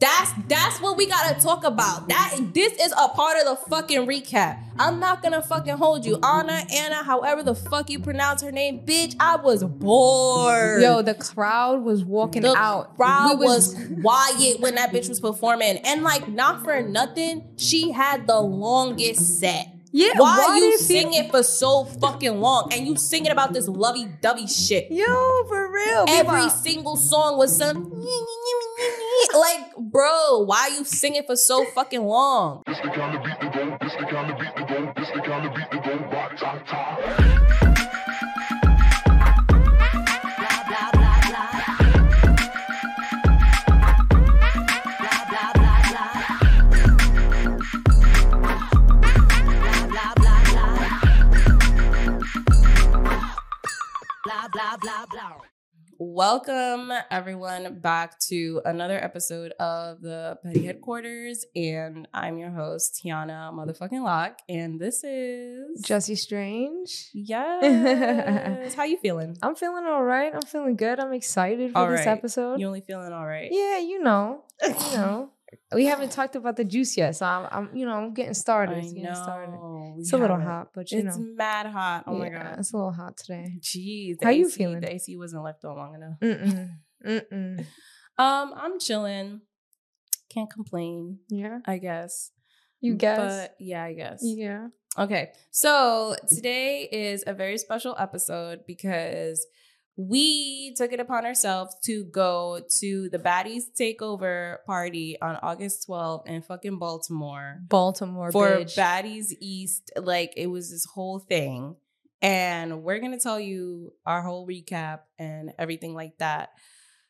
That's what we gotta talk about. This is a part of the fucking recap. I'm not gonna fucking hold you. Anna, however the fuck you pronounce her name, bitch, I was bored. Yo, the crowd was walking out. The crowd was wild when that bitch was performing. And like, not for nothing, she had the longest set. Yeah, why you singing for so fucking long? And you singing about this lovey-dovey shit. Yo, for real. Every single song was some... like, bro, why you singing for so fucking long? Welcome, everyone, back to another episode of the Petty Headquarters, and I'm your host, Tiana Motherfucking-Lock, and this is... Jesse Strange. Yes. How you feeling? I'm feeling all right. I'm feeling good. I'm excited for this episode. You only feeling all right? Yeah, you know. You know. We haven't talked about the juice yet, so I'm getting started. It's a little hot, but you know. It's mad hot. Oh, my God. It's a little hot today. Jeez. How you feeling? The AC wasn't left on long enough. Mm-mm. I'm chilling. Can't complain. Yeah. I guess. You guess? But yeah, I guess. Yeah. Okay. So today is a very special episode because... we took it upon ourselves to go to the Baddies Takeover party on August 12th in fucking Baltimore. Baltimore, bitch. For Baddies East. Like, it was this whole thing. And we're going to tell you our whole recap and everything like that.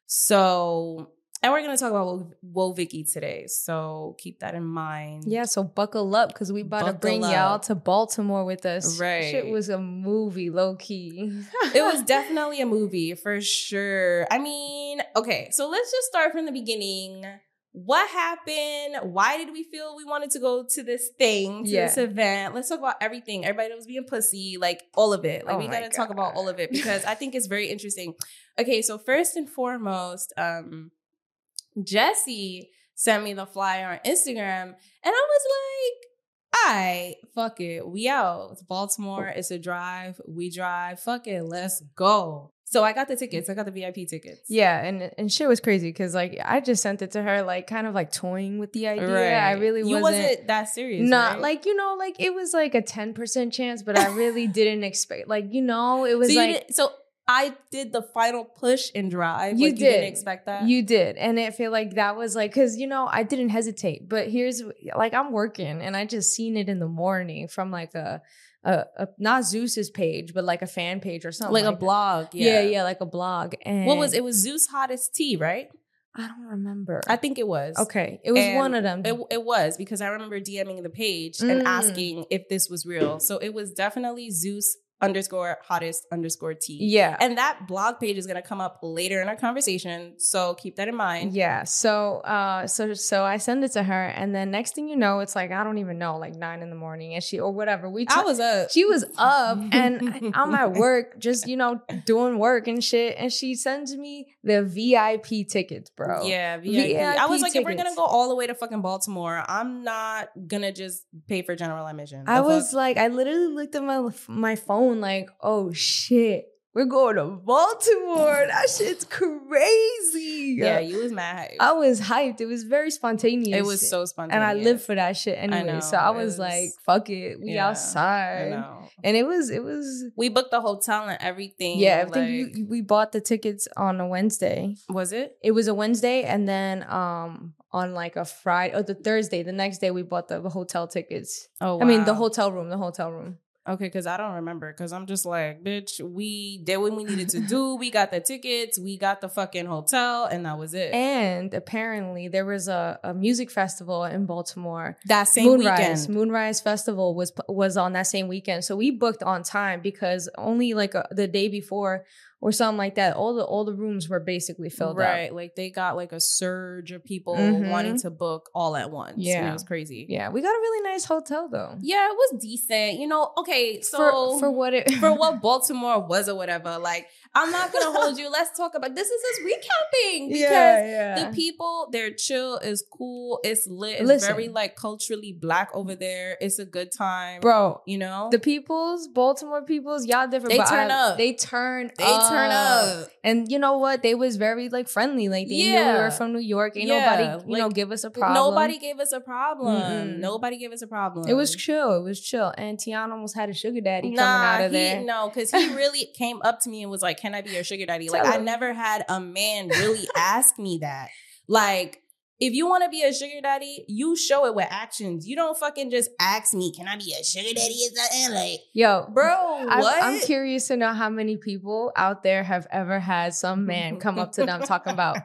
So, and we're going to talk about Woah Vicky today. So, keep that in mind. Yeah, so buckle up because we about to bring y'all to Baltimore with us. Right. Shit was a movie, low-key. It was definitely a movie, for sure. I mean, okay, so let's just start from the beginning. What happened? Why did we feel we wanted to go to this thing, this event? Let's talk about everything. Everybody that was being pussy, like all of it. Like, we got to talk about all of it because I think it's very interesting. Okay, so first and foremost, Jesse sent me the flyer on Instagram, and I was like, all right, fuck it. We out. It's Baltimore. It's a drive. We drive. Fuck it. Let's go. So I got the tickets. I got the VIP tickets. Yeah, and shit was crazy because, like, I just sent it to her, like, kind of, like, toying with the idea. Right. I really wasn't... you wasn't that serious, right? Like, you know, like, it was, like, a 10% chance, but I really didn't expect... like, you know, it was, so like... So I did the final push and drive. You didn't expect that? You did. And I feel like that was like, because, you know, I didn't hesitate. But here's, like, I'm working and I just seen it in the morning from like a not Zeus's page, but like a fan page or something. Like a blog. Yeah. Yeah, like a blog. And what was it? It was Zeus Hottest Tea, right? I don't remember. I think it was. Okay. It was one of them. It was because I remember DMing the page and asking if this was real. So it was definitely Zeus_hottest_tea. Yeah. And that blog page is going to come up later in our conversation. So keep that in mind. Yeah. So I send it to her. And then next thing you know, it's like, I don't even know, like 9 a.m. and she, or whatever. I was up. She was up and I'm at work, just, you know, doing work and shit. And she sends me the VIP tickets, bro. Yeah. VIP. I was like, if we're going to go all the way to fucking Baltimore, I'm not going to just pay for general admission. I was like, I literally looked at my phone like, oh shit, we're going to Baltimore. That shit's crazy. Yeah, you was mad hyped. I was hyped. It was very spontaneous. It was so spontaneous. And I live for that shit anyway. So I was like, fuck it. We outside. I know. And it was... we booked the hotel and everything. Yeah, I think we bought the tickets on a Wednesday. Was it? It was a Wednesday and then... on like a Friday or the Thursday, the next day we bought the hotel tickets. Oh, wow. I mean, the hotel room. Okay, because I don't remember. Because I'm just like, bitch, we did what we needed to do. We got the tickets. We got the fucking hotel. And that was it. And apparently there was a music festival in Baltimore. That same weekend. Moonrise Festival was on that same weekend. So we booked on time because only like the day before or something like that. All the rooms were basically filled up. Right. Like they got like a surge of people wanting to book all at once. Yeah. And it was crazy. Yeah. We got a really nice hotel though. Yeah, it was decent. You know, okay, so for what Baltimore was or whatever, like I'm not going to hold you. Let's talk about this. Is recapping because the people, they're chill, it's cool, it's lit, it's very like culturally black over there. It's a good time. Bro, you know? The peoples, Baltimore peoples, y'all different. They turn up. And you know what? They was very like friendly. Like they knew we were from New York. Ain't nobody, you know, give us a problem. Nobody gave us a problem. Mm-hmm. Nobody gave us a problem. It was chill. It was chill. And Tiana almost had a sugar daddy coming out of there. No, because he really came up to me and was like, "Can I be your sugar daddy?" Like, I never had a man really ask me that. Like, if you want to be a sugar daddy, you show it with actions. You don't fucking just ask me, "Can I be a sugar daddy?" Like, yo, bro, what? I'm curious to know how many people out there have ever had some man come up to them talking about,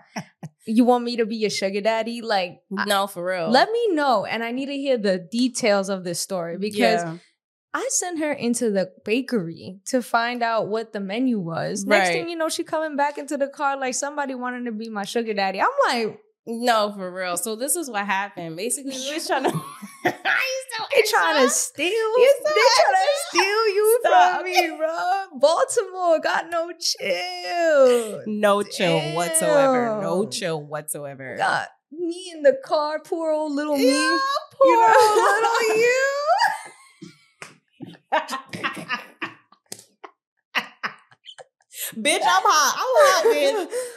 "You want me to be your sugar daddy?" Like, no, for real. Let me know. And I need to hear the details of this story because... Yeah. I sent her into the bakery to find out what the menu was. Next thing you know, she coming back into the car like somebody wanted to be my sugar daddy. I'm like, no, for real. So this is what happened. Basically, we was trying to... They trying to steal you from me, bro. Baltimore got no chill. No chill whatsoever. Got me in the car, poor old little me. Yeah, poor little you. Bitch, I'm hot. I'm hot,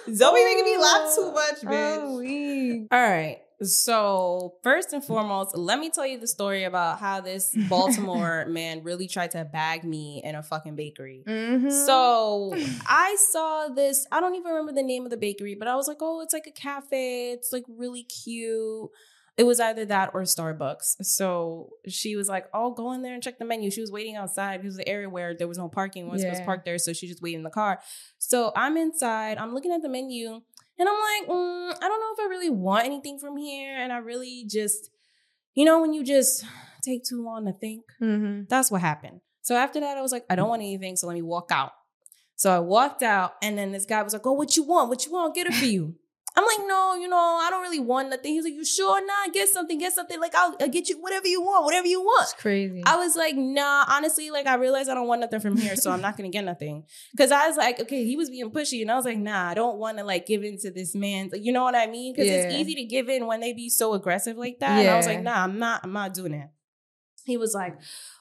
bitch. Zoe making me laugh too much, bitch. Oh, weak. All right. So first and foremost, let me tell you the story about how this Baltimore man really tried to bag me in a fucking bakery. Mm-hmm. So I saw this. I don't even remember the name of the bakery, but I was like, oh, it's like a cafe. It's like really cute. It was either that or Starbucks. So she was like, oh, go in there and check the menu. She was waiting outside. It was the area where there was no parking. Once it was parked there, so she just waited in the car. So I'm inside. I'm looking at the menu. And I'm like, I don't know if I really want anything from here. And I really just, you know, when you just take too long to think, that's what happened. So after that, I was like, I don't want anything. So let me walk out. So I walked out. And then this guy was like, oh, what you want? What you want? Get it for you. I'm like, no, you know, I don't really want nothing. He's like, you sure? Nah, get something. Like, I'll get you whatever you want. It's crazy. I was like, nah, honestly, like, I realized I don't want nothing from here, so I'm not going to get nothing. Because I was like, okay, he was being pushy, and I was like, nah, I don't want to, like, give in to this man. Like, you know what I mean? Because it's easy to give in when they be so aggressive like that. And I was like, nah, I'm not doing it. He was like,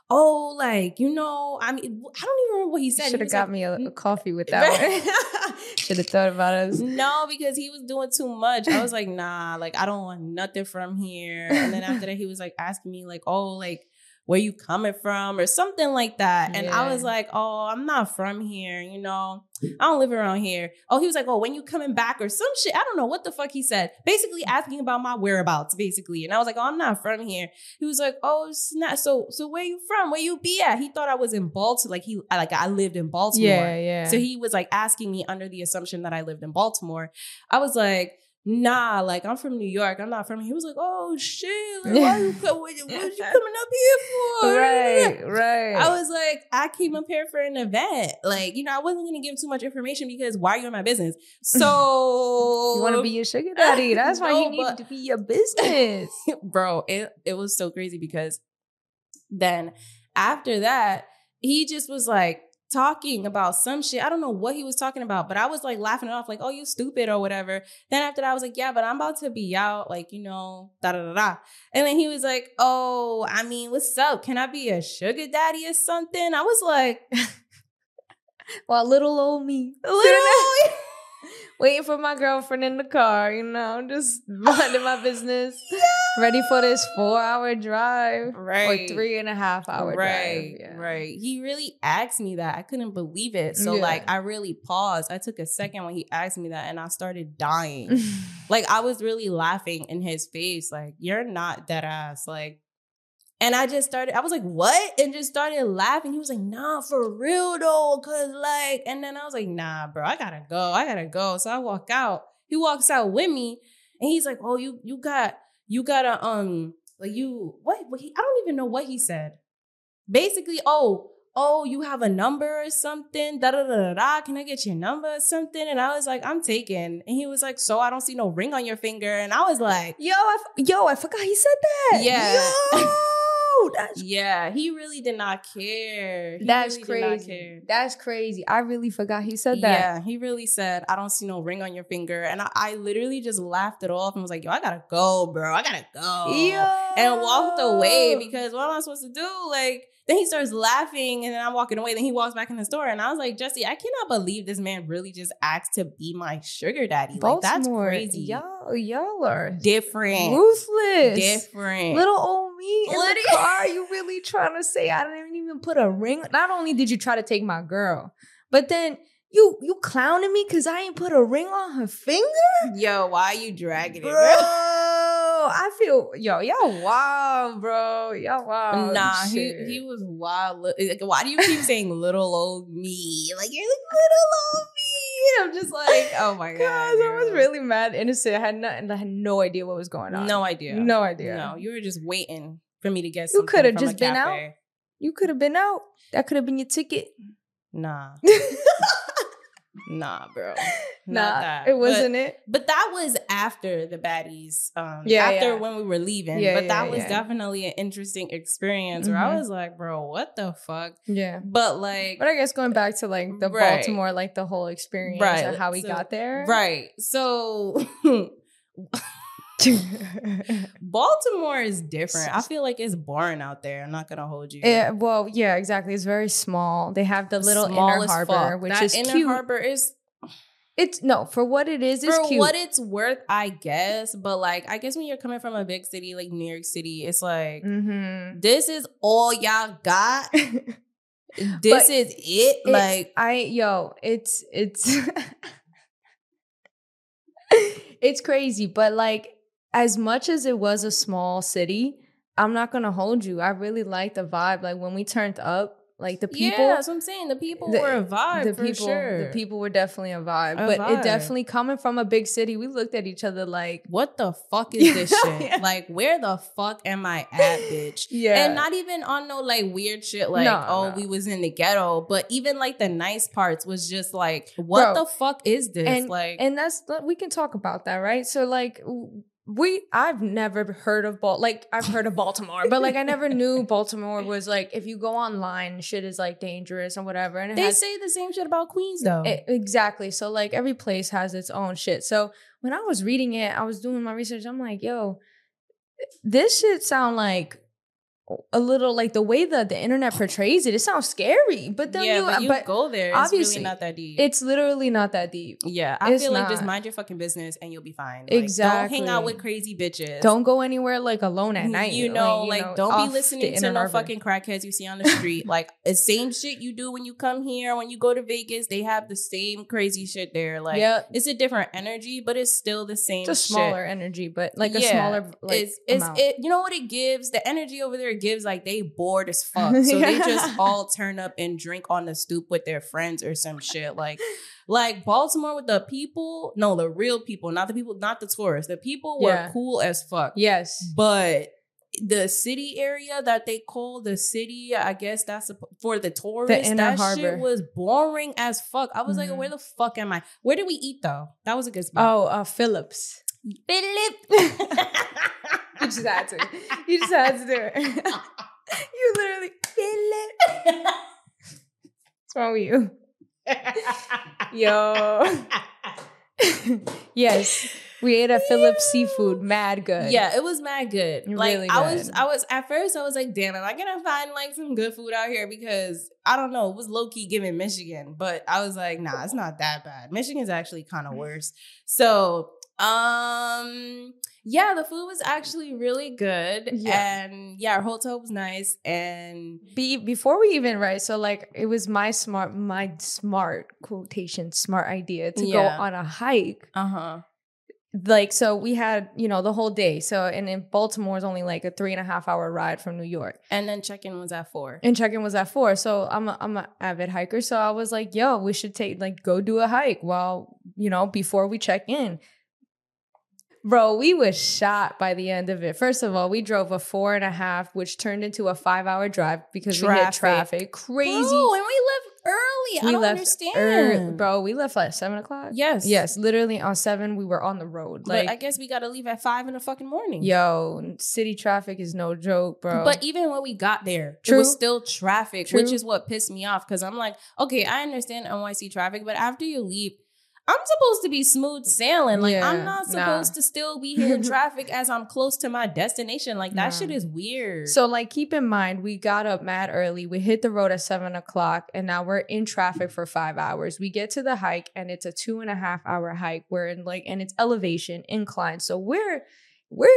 oh, like, you know, I mean, I don't even remember what he said. Should have got me a coffee with that one. Should have thought about us. No, because he was doing too much. I was like, nah, like, I don't want nothing from here. And then after that, he was like asking me like, oh, like, where you coming from or something like that. And I was like, oh, I'm not from here. You know, I don't live around here. Oh, he was like, oh, when you coming back or some shit. I don't know what the fuck he said. Basically asking about my whereabouts, basically. And I was like, oh, I'm not from here. He was like, oh, snap. So where you from? Where you be at? He thought I was in Baltimore. I lived in Baltimore. Yeah. So he was like asking me under the assumption that I lived in Baltimore. I was like, nah, like, I'm from New York. I'm not from here. He was like, oh, shit. Like, what you coming up here for? Right. I was like, I came up here for an event. Like, you know, I wasn't going to give too much information because why are you in my business? So... you want to be your sugar daddy. That's why you need to be your business. Bro, it was so crazy because then after that, he just was like, talking about some shit. I don't know what he was talking about, but I was like laughing it off like, oh, you stupid or whatever. Then after that, I was like, yeah, but I'm about to be out, like, you know, da-da-da-da. And then he was like, oh, I mean, what's up? Can I be a sugar daddy or something? I was like... well, little old me. Waiting for my girlfriend in the car, you know, just minding my business. Yeah. Ready for this 4-hour drive. Right. Or 3.5-hour drive. Yeah. Right. He really asked me that. I couldn't believe it. So, like, I really paused. I took a second when he asked me that, and I started dying. Like, I was really laughing in his face. Like, you're not dead ass. Like, and I just started, I was like, what? And just started laughing. He was like, nah, for real though. Cause like, and then I was like, nah, bro, I gotta go. So I walk out. He walks out with me and he's like, oh, you gotta, like you, what? I don't even know what he said. Basically, oh, oh, you have a number or something, da-da-da-da-da, can I get your number or something? And I was like, I'm taken. And he was like, so I don't see no ring on your finger. And I was like, yo, I forgot he said that. Yeah. Yo! Yeah, he really did not care. That's crazy. That's crazy. I really forgot he said that. Yeah, he really said, I don't see no ring on your finger. And I literally just laughed it off and was like, yo, I gotta go, bro. I gotta go. Yo. And walked away because what am I supposed to do? Like, then he starts laughing and then I'm walking away. Then he walks back in the store and I was like, Jesse, I cannot believe this man really just asked to be my sugar daddy. Baltimore, like, that's crazy. Y'all are different. Ruthless. Different. Little old me in the car. You really trying to say I didn't even put a ring? Not only did you try to take my girl, but then you clowning me because I ain't put a ring on her finger? Yo, why are you dragging it, bro? I feel, y'all wild, bro. Y'all wild. Nah, he was wild. Like, why do you keep saying little old me? Like, you're like, little old me. And I'm just like, oh my God. Because I was really mad, innocent. I had no idea what was going on. No idea. No, you were just waiting for me to get something. You could have just been out. You could have been out. That could have been your ticket. Nah. Nah, bro. Not that. It wasn't it. But that was after the baddies. When we were leaving. Yeah, but that was definitely an interesting experience where I was like, bro, what the fuck? Yeah. But like. But I guess going back to like the Baltimore, like the whole experience and how we got there. Right. So. Baltimore is different. I feel like it's boring out there. I'm not gonna hold you. Yeah, exactly. It's very small. They have the little Inner Harbor, which is cute. Inner Harbor is. It's no, for what it is, it's cute. For what it's worth, I guess. But like, I guess when you're coming from a big city like New York City, it's like this is all y'all got. This is it. Like it's. It's crazy, but like as much as it was a small city, I'm not gonna hold you. I really liked the vibe. Like when we turned up, like the people. Yeah, that's what I'm saying. The people were a vibe. The people were definitely a vibe. It definitely coming from a big city, we looked at each other like, what the fuck is this shit? Yeah. Like, where the fuck am I at, bitch? Yeah. And not even on no like weird shit like, we was in the ghetto, but even like the nice parts was just like, what the fuck is this? And that's, we can talk about that, right? So like I've never heard of I've heard of Baltimore, but like I never knew Baltimore was like, if you go online, shit is like dangerous and whatever. And they say the same shit about Queens though. Exactly. So like every place has its own shit. So when I was reading it, I was doing my research. I'm like, yo, this shit sound like a little like the way that the internet portrays it. It sounds scary, but then you go there. It's obviously really not that deep. It's literally not that deep. Yeah, I feel like just mind your fucking business and you'll be fine. Exactly. Don't hang out with crazy bitches. Don't go anywhere like alone at night. You know, don't be listening to no fucking crackheads you see on the street. Like the same shit you do when you come here, when you go to Vegas, they have the same crazy shit there. Like it's a different energy, but it's still the same. It's a smaller energy, but like a smaller. Like, it's you know what it gives? The energy over there gives like they bored as fuck, so they just all turn up and drink on the stoop with their friends or some shit. Like Baltimore with the people, no, the real people, not the people, not the tourists. The people were cool as fuck. Yes, but the city area that they call the city, I guess that's for the tourists. The Inner Harbor shit was boring as fuck. I was like, where the fuck am I? Where did we eat though? That was a good spot. Phillips. Phillips. You just had to. You just had to do it. You literally feel it. What's wrong with you? Yo. Yes. We ate a Phillips seafood. Mad good. Yeah, it was mad good. Like really good. I was at first I was like, damn, am I gonna find like some good food out here? Because I don't know, it was low-key giving Michigan. But I was like, nah, it's not that bad. Michigan's actually kind of worse. So the food was actually really good, and our hotel was nice. And before we even so like it was my smart idea to go on a hike. Like, so we had, you know, the whole day. So, and in Baltimore is only like a 3.5 hour ride from New York. And then check-in was at 4:00. So I'm an avid hiker. So I was like, yo, we should go do a hike before we check in. Bro, we was shot by the end of it. First of all, we drove a 4.5, which turned into a 5-hour drive because we had traffic. Crazy. Bro, and we left early. I don't understand. Bro, we left at 7 o'clock? Yes. Yes, literally on 7, we were on the road. Like, but I guess we got to leave at 5 in the fucking morning. Yo, city traffic is no joke, bro. But even when we got there, it was still traffic, which is what pissed me off because I'm like, okay, I understand NYC traffic, but after you leave, I'm supposed to be smooth sailing. Like, yeah, I'm not supposed to still be here in traffic as I'm close to my destination. Like, that shit is weird. So, like, keep in mind, we got up mad early. We hit the road at 7 o'clock, and now we're in traffic for 5 hours. We get to the hike, and it's a 2.5-hour hike. We're in, like, and it's elevation, incline. So, we're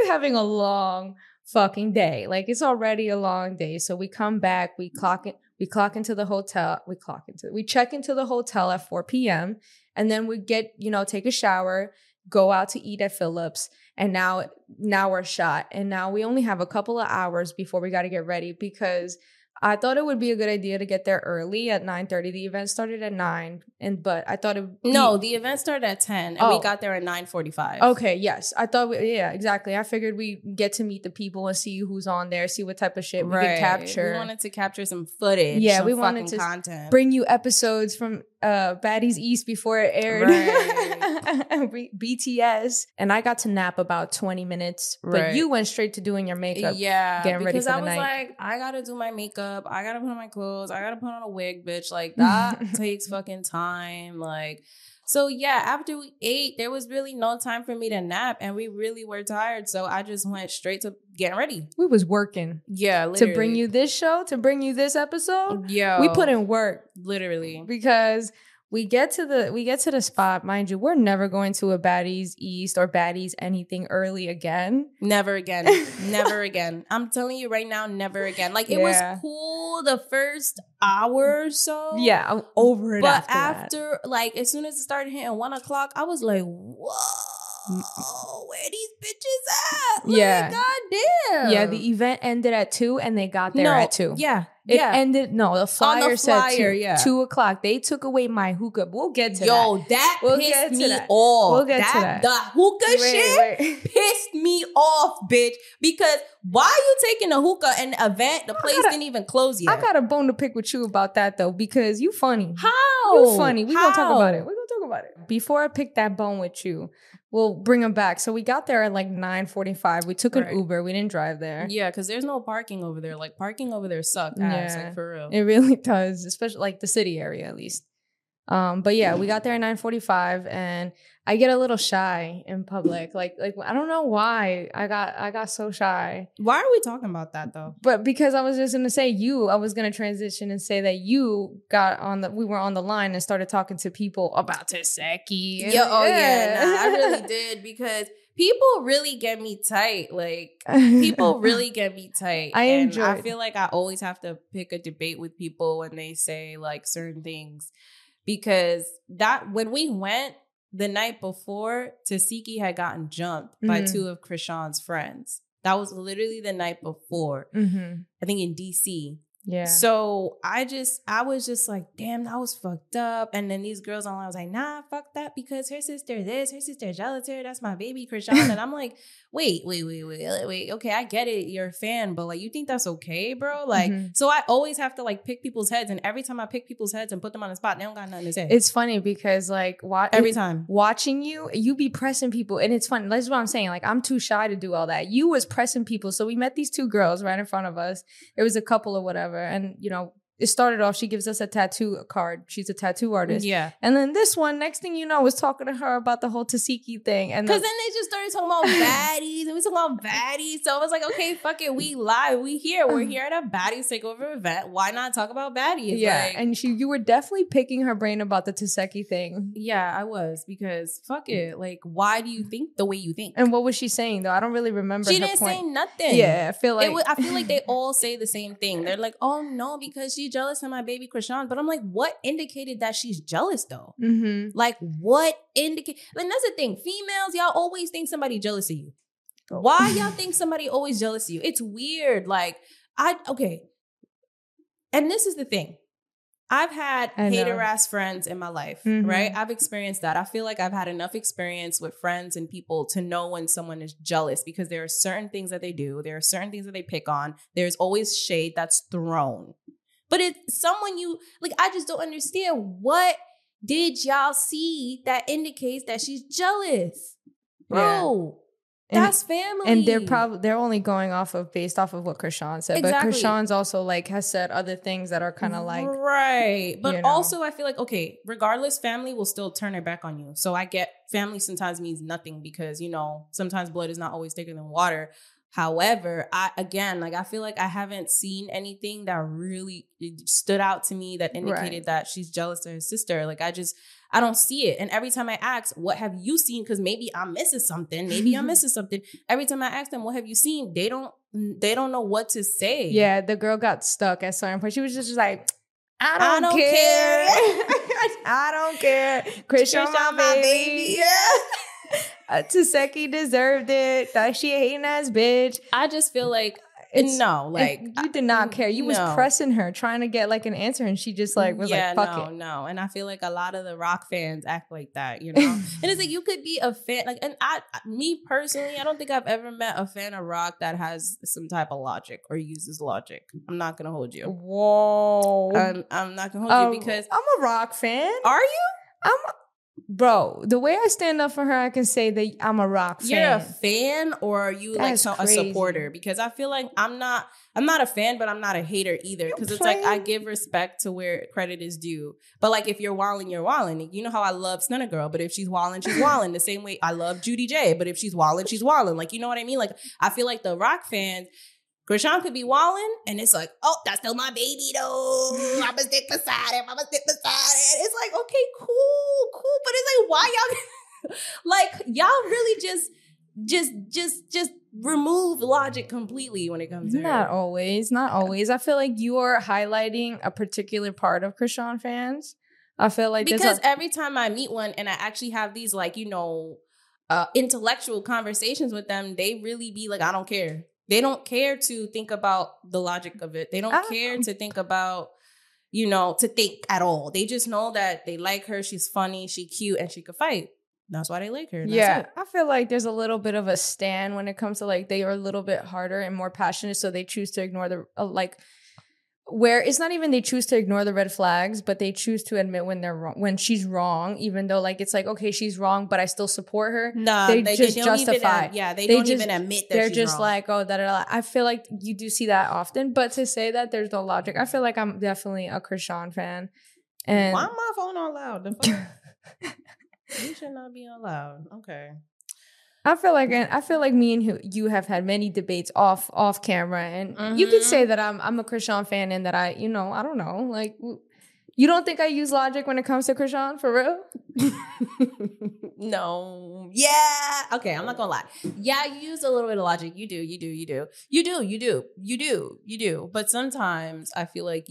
having a long fucking day. Like, it's already a long day. So, we come back. We check into the hotel at 4 p.m., and then we get, take a shower, go out to eat at Phillips. And now we're shot. And now we only have a couple of hours before we got to get ready because I thought it would be a good idea to get there early at 9:30. The event started at 9. But I thought it would be... No, the event started at 10 and we got there at 9:45. Okay, yes. I thought... Yeah, exactly. I figured we get to meet the people and see who's on there, see what type of shit we could capture. We wanted to capture some footage. Yeah, we wanted to bring you episodes from Baddies East before it aired. Right. BTS. And I got to nap about 20 minutes. But you went straight to doing your makeup. Yeah, getting ready for the night. Because I was like, I got to do my makeup. I gotta put on my clothes. I gotta put on a wig, bitch. Like, that takes fucking time. Like, so yeah, after we ate, there was really no time for me to nap, and we really were tired. So I just went straight to getting ready. We was working. Yeah, literally. To bring you this show, to bring you this episode. Yeah, we put in work, literally, because we get to the spot. Mind you, we're never going to a Baddies East or Baddies anything early again. Never again. Never again. I'm telling you right now, never again. Like, it was cool the first hour or so. Yeah, I'm over it. But after like, as soon as it started hitting 1 o'clock, I was like, whoa, where these bitches at? Like, yeah, goddamn. Yeah, the event ended at 2, and they got there at 2. Yeah. The flyer said 2 o'clock. They took away my hookah. We'll get to that. Yo, that pissed me off. We'll get to that. The hookah shit pissed me off, bitch. Because why are you taking a hookah and event? The place didn't even close yet. I got a bone to pick with you about that, though, because you funny. How? You funny. We're going to talk about it. We're going to talk about it. Before I pick that bone with you, we'll bring them back. So we got there at like 9:45. We took an Uber. We didn't drive there. Yeah, because there's no parking over there. Like, parking over there sucks. Yeah, like, for real. It really does, especially like the city area at least. But yeah, we got there at 9:45, and I get a little shy in public. Like I don't know why I got so shy. Why are we talking about that though? But because I was just gonna say I was gonna transition and say that you got on we were on the line and started talking to people about Tesehki. I really did, because people really get me tight. Like, people really get me tight. I feel like I always have to pick a debate with people when they say like certain things, because that when we went the night before, Tesehki had gotten jumped by 2 of Chrisean's friends. That was literally the night before. I think in DC. Yeah. So I was just like, damn, that was fucked up. And then these girls online was like, nah, fuck that, because her sister this, her sister jealous her, that's my baby Chrisean. And I'm like, wait. Okay, I get it. You're a fan, but like, you think that's okay, bro? Like, so I always have to like pick people's heads. And every time I pick people's heads and put them on the spot, they don't got nothing to say. It's funny because like watching you be pressing people. And it's funny. That's what I'm saying. Like, I'm too shy to do all that. You was pressing people. So we met these 2 girls right in front of us. There was a couple or whatever. And, it started off, she gives us a tattoo card. She's a tattoo artist. Yeah. And then this one, next thing you know, was talking to her about the whole Tesehki thing. And because then they just started talking about baddies. And we talking about baddies. So I was like, okay, fuck it. We live. We here. We're here at a Baddies Takeover event. Why not talk about baddies? Yeah. Like, and you were definitely picking her brain about the Tesehki thing. Yeah, I was. Because fuck it. Like, why do you think the way you think? And what was she saying, though? I don't really remember her point. She didn't say nothing. Yeah, I feel like they all say the same thing. They're like, oh, no, because she jealous of my baby Chrisean. But I'm like, what indicated that she's jealous though? Like, what indicated? And that's the thing, females, y'all always think somebody jealous of you. Why y'all think somebody always jealous of you? It's weird. Like, and this is the thing, I've had hater-ass friends in my life, right? I've experienced that. I feel like I've had enough experience with friends and people to know when someone is jealous, because there are certain things that they do. There are certain things that they pick on. There's always shade that's thrown. But it's someone you... Like, I just don't understand. What did y'all see that indicates that she's jealous? Bro... Yeah. And that's family, and they're only going off of based off of what Chrisean said, exactly. But Chrisean's also like has said other things that are kind of like right. But also, I feel like okay, regardless, family will still turn their back on you. So I get family sometimes means nothing because you know sometimes blood is not always thicker than water. However, I feel like I haven't seen anything that really stood out to me that indicated that she's jealous of her sister. Like I don't see it. And every time I ask, what have you seen? Because maybe I'm missing something. Every time I ask them, what have you seen? They don't know what to say. Yeah, the girl got stuck at a certain point. She was just like, I don't care. I don't care. Chrisean, my baby. Yeah. Tesehki deserved it. Like, she a hating ass bitch. I just feel like... you did not care. You was pressing her, trying to get like an answer, and she just like was fuck it. No. And I feel like a lot of the rock fans act like that, you know. And it's like you could be a fan, like, and me personally, I don't think I've ever met a fan of rock that has some type of logic or uses logic. I'm not gonna hold you. Whoa, I'm not gonna hold you because I'm a rock fan. Are you? Bro, the way I stand up for her, I can say that I'm a rock fan. You're a fan, or are you a supporter? Because I feel like I'm not a fan, but I'm not a hater either. Because it's like I give respect to where credit is due. But like if you're wilding, you're wilding. You know how I love Stunna Girl, but if she's wilding, she's wilding. The same way I love Judy J, but if she's wilding, she's wilding. Like you know what I mean? Like I feel like the rock fans. Chrisean could be wilding, and it's like, oh, that's still my baby, though. I'm going to stick beside him. It's like, okay, cool. But it's like, why y'all... like, y'all really just remove logic completely when it comes to her. Not always. I feel like you are highlighting a particular part of Chrisean fans. I feel like... Because every time I meet one, and I actually have these, like, you know, intellectual conversations with them, they really be like, I don't care. They don't care to think about the logic of it. They don't care to think about, you know, to think at all. They just know that they like her. She's funny. She's cute. And she could fight. That's why they like her. Yeah. I feel like there's a little bit of a stand when it comes to like they are a little bit harder and more passionate. So they choose to ignore the where it's not even they choose to ignore the red flags, but they choose to admit when they're wrong, when she's wrong, even though like it's like, okay, she's wrong, but I still support her. No, they don't justify. They don't even admit that they're she's just wrong. Like, oh, that. I feel like you do see that often, but to say that there's no logic, I feel like I'm definitely a Chrisean fan. And why am my phone on loud? You should not be on loud. Okay. I feel like me and you have had many debates off camera, and you could say that I'm a Chrisean fan and that I, you know, I don't know, like you don't think I use logic when it comes to Chrisean for real? No. Yeah. Okay. I'm not gonna lie. Yeah, you use a little bit of logic. You do. But sometimes I feel like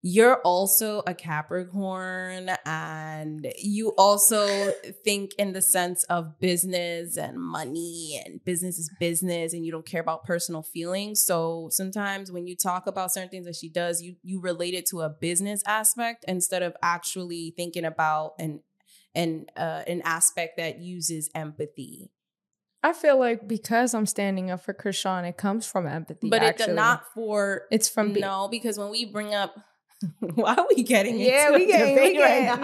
you're also a Capricorn, and you also think in the sense of business and money, and business is business, and you don't care about personal feelings. So sometimes when you talk about certain things that she does, you relate it to a business aspect instead of actually thinking about an aspect that uses empathy. I feel like because I'm standing up for Chrisean, it comes from empathy, but it's not for it's from because when we bring up. Why are we getting into a debate right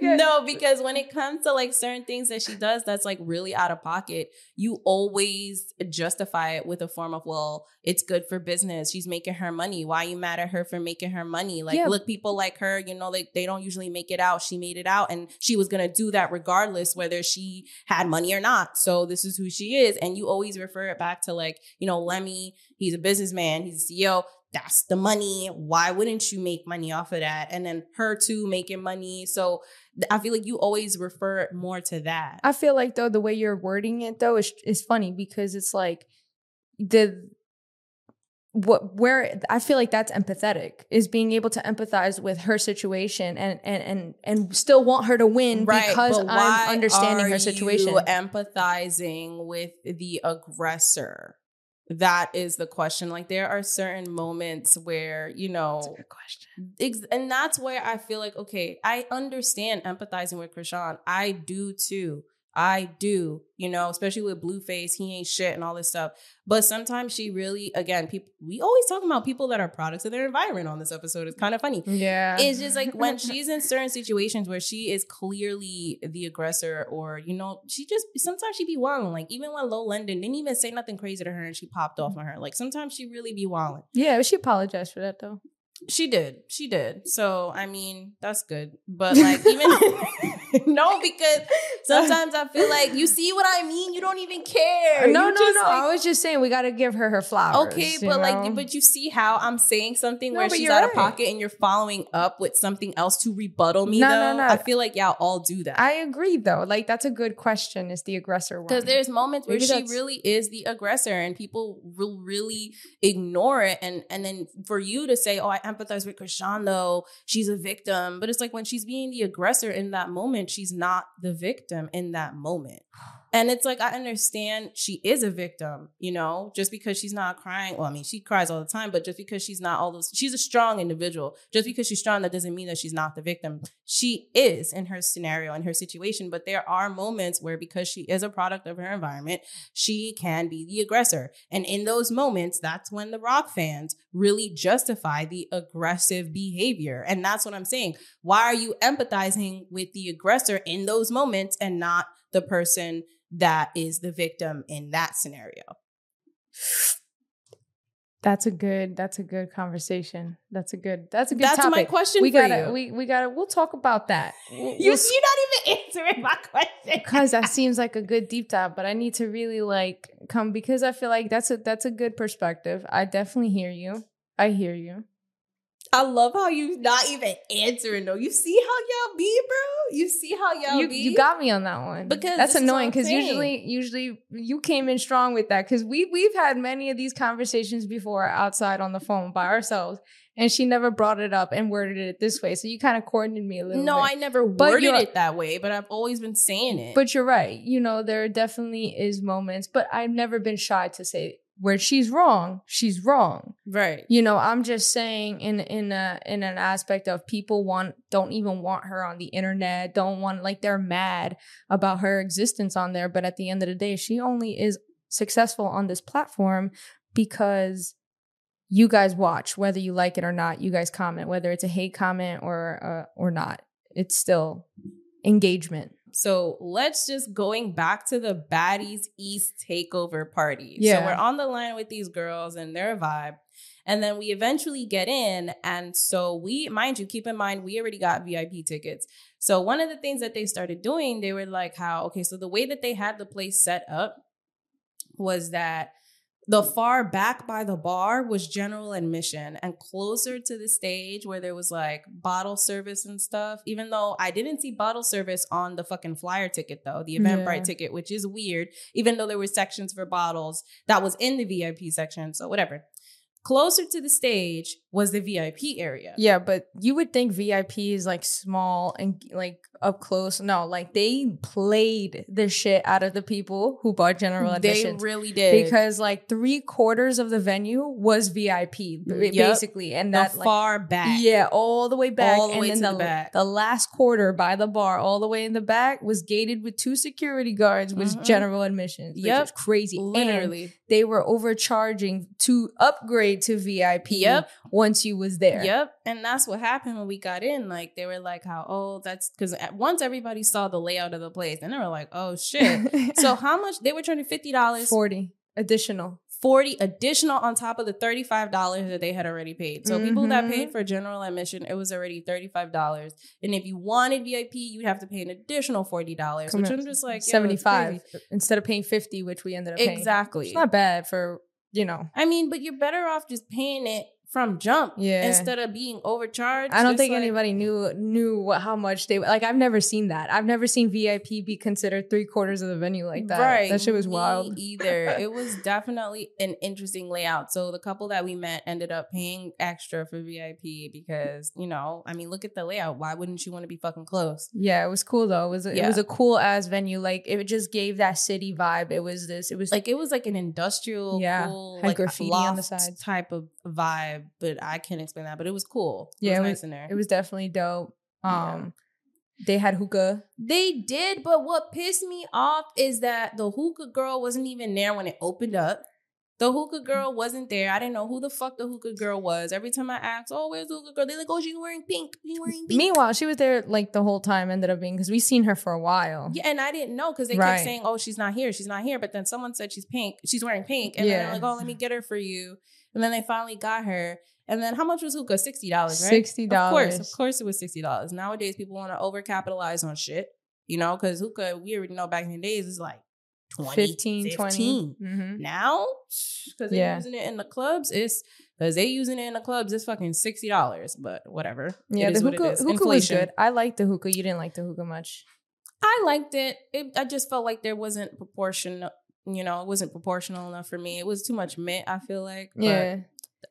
now? No, because when it comes to like certain things that she does that's like really out of pocket, you always justify it with a form of, well, it's good for business. She's making her money. Why are you mad at her for making her money? Like, look, people like her, you know, like they don't usually make it out. She made it out, and she was going to do that regardless whether she had money or not. So this is who she is. And you always refer it back to like, you know, Lemmy, he's a businessman, he's a CEO. That's the money. Why wouldn't you make money off of that? And then her too making money. So I feel like you always refer more to that. I feel like though the way you're wording it though is funny because it's like I feel like that's empathetic is being able to empathize with her situation and still want her to win because I'm understanding her situation. Empathizing with the aggressor. that is the question. Like, there are certain moments where, you know, that's a good question. And that's where I feel like, okay, I understand empathizing with Chrisean. I do too. I do, you know, especially with Blueface, he ain't shit and all this stuff. But sometimes she really, again, people, we always talk about people that are products of their environment on this episode. It's kind of funny. Yeah. It's just like when she's in certain situations where she is clearly the aggressor, or, you know, she just, sometimes she be wilding. Like even when Low London didn't even say nothing crazy to her and she popped off on her. Like sometimes she really be wilding. Yeah, but she apologized for that though. She did. So, I mean, that's good. But like, even no, because sometimes I feel like, you see what I mean? You don't even care. No. Like, I was just saying we got to give her her flowers. Okay, but like, but you see how I'm saying something where she's out of pocket and you're following up with something else to rebuttal me? No. I feel like y'all all do that. I agree though. Like, that's a good question. Is the aggressor one? Because there's moments where she really is the aggressor and people will really ignore it. And then for you to say, oh, I empathize with Chrisean though, she's a victim. But it's like when she's being the aggressor in that moment, she's not the victim in that moment. And it's like, I understand she is a victim, you know, just because she's not crying. Well, I mean, she cries all the time, but just because she's not all those, she's a strong individual. Just because she's strong, that doesn't mean that she's not the victim. She is in her scenario, in her situation, but there are moments where, because she is a product of her environment, she can be the aggressor. And in those moments, that's when the rock fans really justify the aggressive behavior. And that's what I'm saying. Why are you empathizing with the aggressor in those moments and not the person that is the victim in that scenario? That's a good conversation. That's a good that's topic. That's my question for you. We'll talk about that. You're not even answering my question. Because that seems like a good deep dive, but I need to really come, because I feel like that's a good perspective. I definitely hear you. I love how you not even answering though. You see how y'all be, bro? You see how y'all be? You got me on that one. Because that's annoying, because usually you came in strong with that, because we've had many of these conversations before outside on the phone by ourselves, and she never brought it up and worded it this way. So you kind of cornered me a little bit. No, I never worded it that way, but I've always been saying it. But you're right. You know, there definitely is moments, but I've never been shy to say where she's wrong. Right. You know, I'm just saying in an aspect of people don't even want her on the internet, they're mad about her existence on there. But at the end of the day, she only is successful on this platform because you guys watch, whether you like it or not, you guys comment, whether it's a hate comment or not, it's still engagement. So let's just going back to the Baddies East takeover party. Yeah. So we're on the line with these girls and their vibe. And then we eventually get in. And so keep in mind, we already got VIP tickets. So one of the things that they started doing, they were like, so the way that they had the place set up was that the far back by the bar was general admission, and closer to the stage where there was like bottle service and stuff, even though I didn't see bottle service on the fucking flyer ticket though, the Eventbrite ticket, which is weird, even though there were sections for bottles that was in the VIP section. So whatever. Closer to the stage was the VIP area. Yeah, but you would think VIP is like small and like up close. No, like they played the shit out of the people who bought general admission. They really did. Because like 3/4 of the venue was VIP, basically. And that far back. Yeah, all the way back. All the way to the back. The last quarter by the bar, all the way in the back, was gated with 2 security guards, was general admission. Yep. Which is crazy. Literally. And they were overcharging to upgrade to VIP once you was there. Yep. And that's what happened when we got in. Like they were like, that's because once everybody saw the layout of the place, and they were like, oh shit. So how much they were charging? $50. $40 additional on top of the $35 that they had already paid. So people that paid for general admission, it was already $35. And if you wanted VIP, you'd have to pay an additional $40, which I'm just like, $75 instead of paying $50, which we ended up paying. Exactly. It's not bad for, you know, I mean, but you're better off just paying it from jump instead of being overcharged. I don't think anybody knew how much they, like, I've never seen that. I've never seen VIP be considered 3/4 of the venue like that. Right. That shit was wild. Me either. It was definitely an interesting layout. So the couple that we met ended up paying extra for VIP because, you know, I mean, look at the layout. Why wouldn't you want to be fucking close? Yeah, it was cool though. It was a cool ass venue. Like, it just gave that city vibe. It was like an industrial, cool, had like graffiti on the side type of vibe. But I can't explain that. But it was cool. It was nice in there. It was definitely dope. They had hookah. They did. But what pissed me off is that the hookah girl wasn't even there when it opened up. The hookah girl wasn't there. I didn't know who the fuck the hookah girl was. Every time I asked, oh, where's the hookah girl? They're like, oh, she's wearing pink. She's wearing pink. Meanwhile, she was there like the whole time, ended up being, because we've seen her for a while. Yeah, and I didn't know because they kept saying, oh, she's not here. She's not here. But then someone said she's pink. She's wearing pink. And then they're like, oh, let me get her for you. And then they finally got her. And then how much was hookah? $60, right? $60. Of course it was $60. Nowadays, people want to overcapitalize on shit, you know, because hookah, we already know back in the days, is like 15, 20. Mm-hmm. Now, because they're using it in the clubs, it's fucking $60. But whatever. Yeah, the hookah was good. I liked the hookah. You didn't like the hookah much. I liked it. I just felt like there wasn't proportion. You know, it wasn't proportional enough for me. It was too much mint, I feel like. But yeah.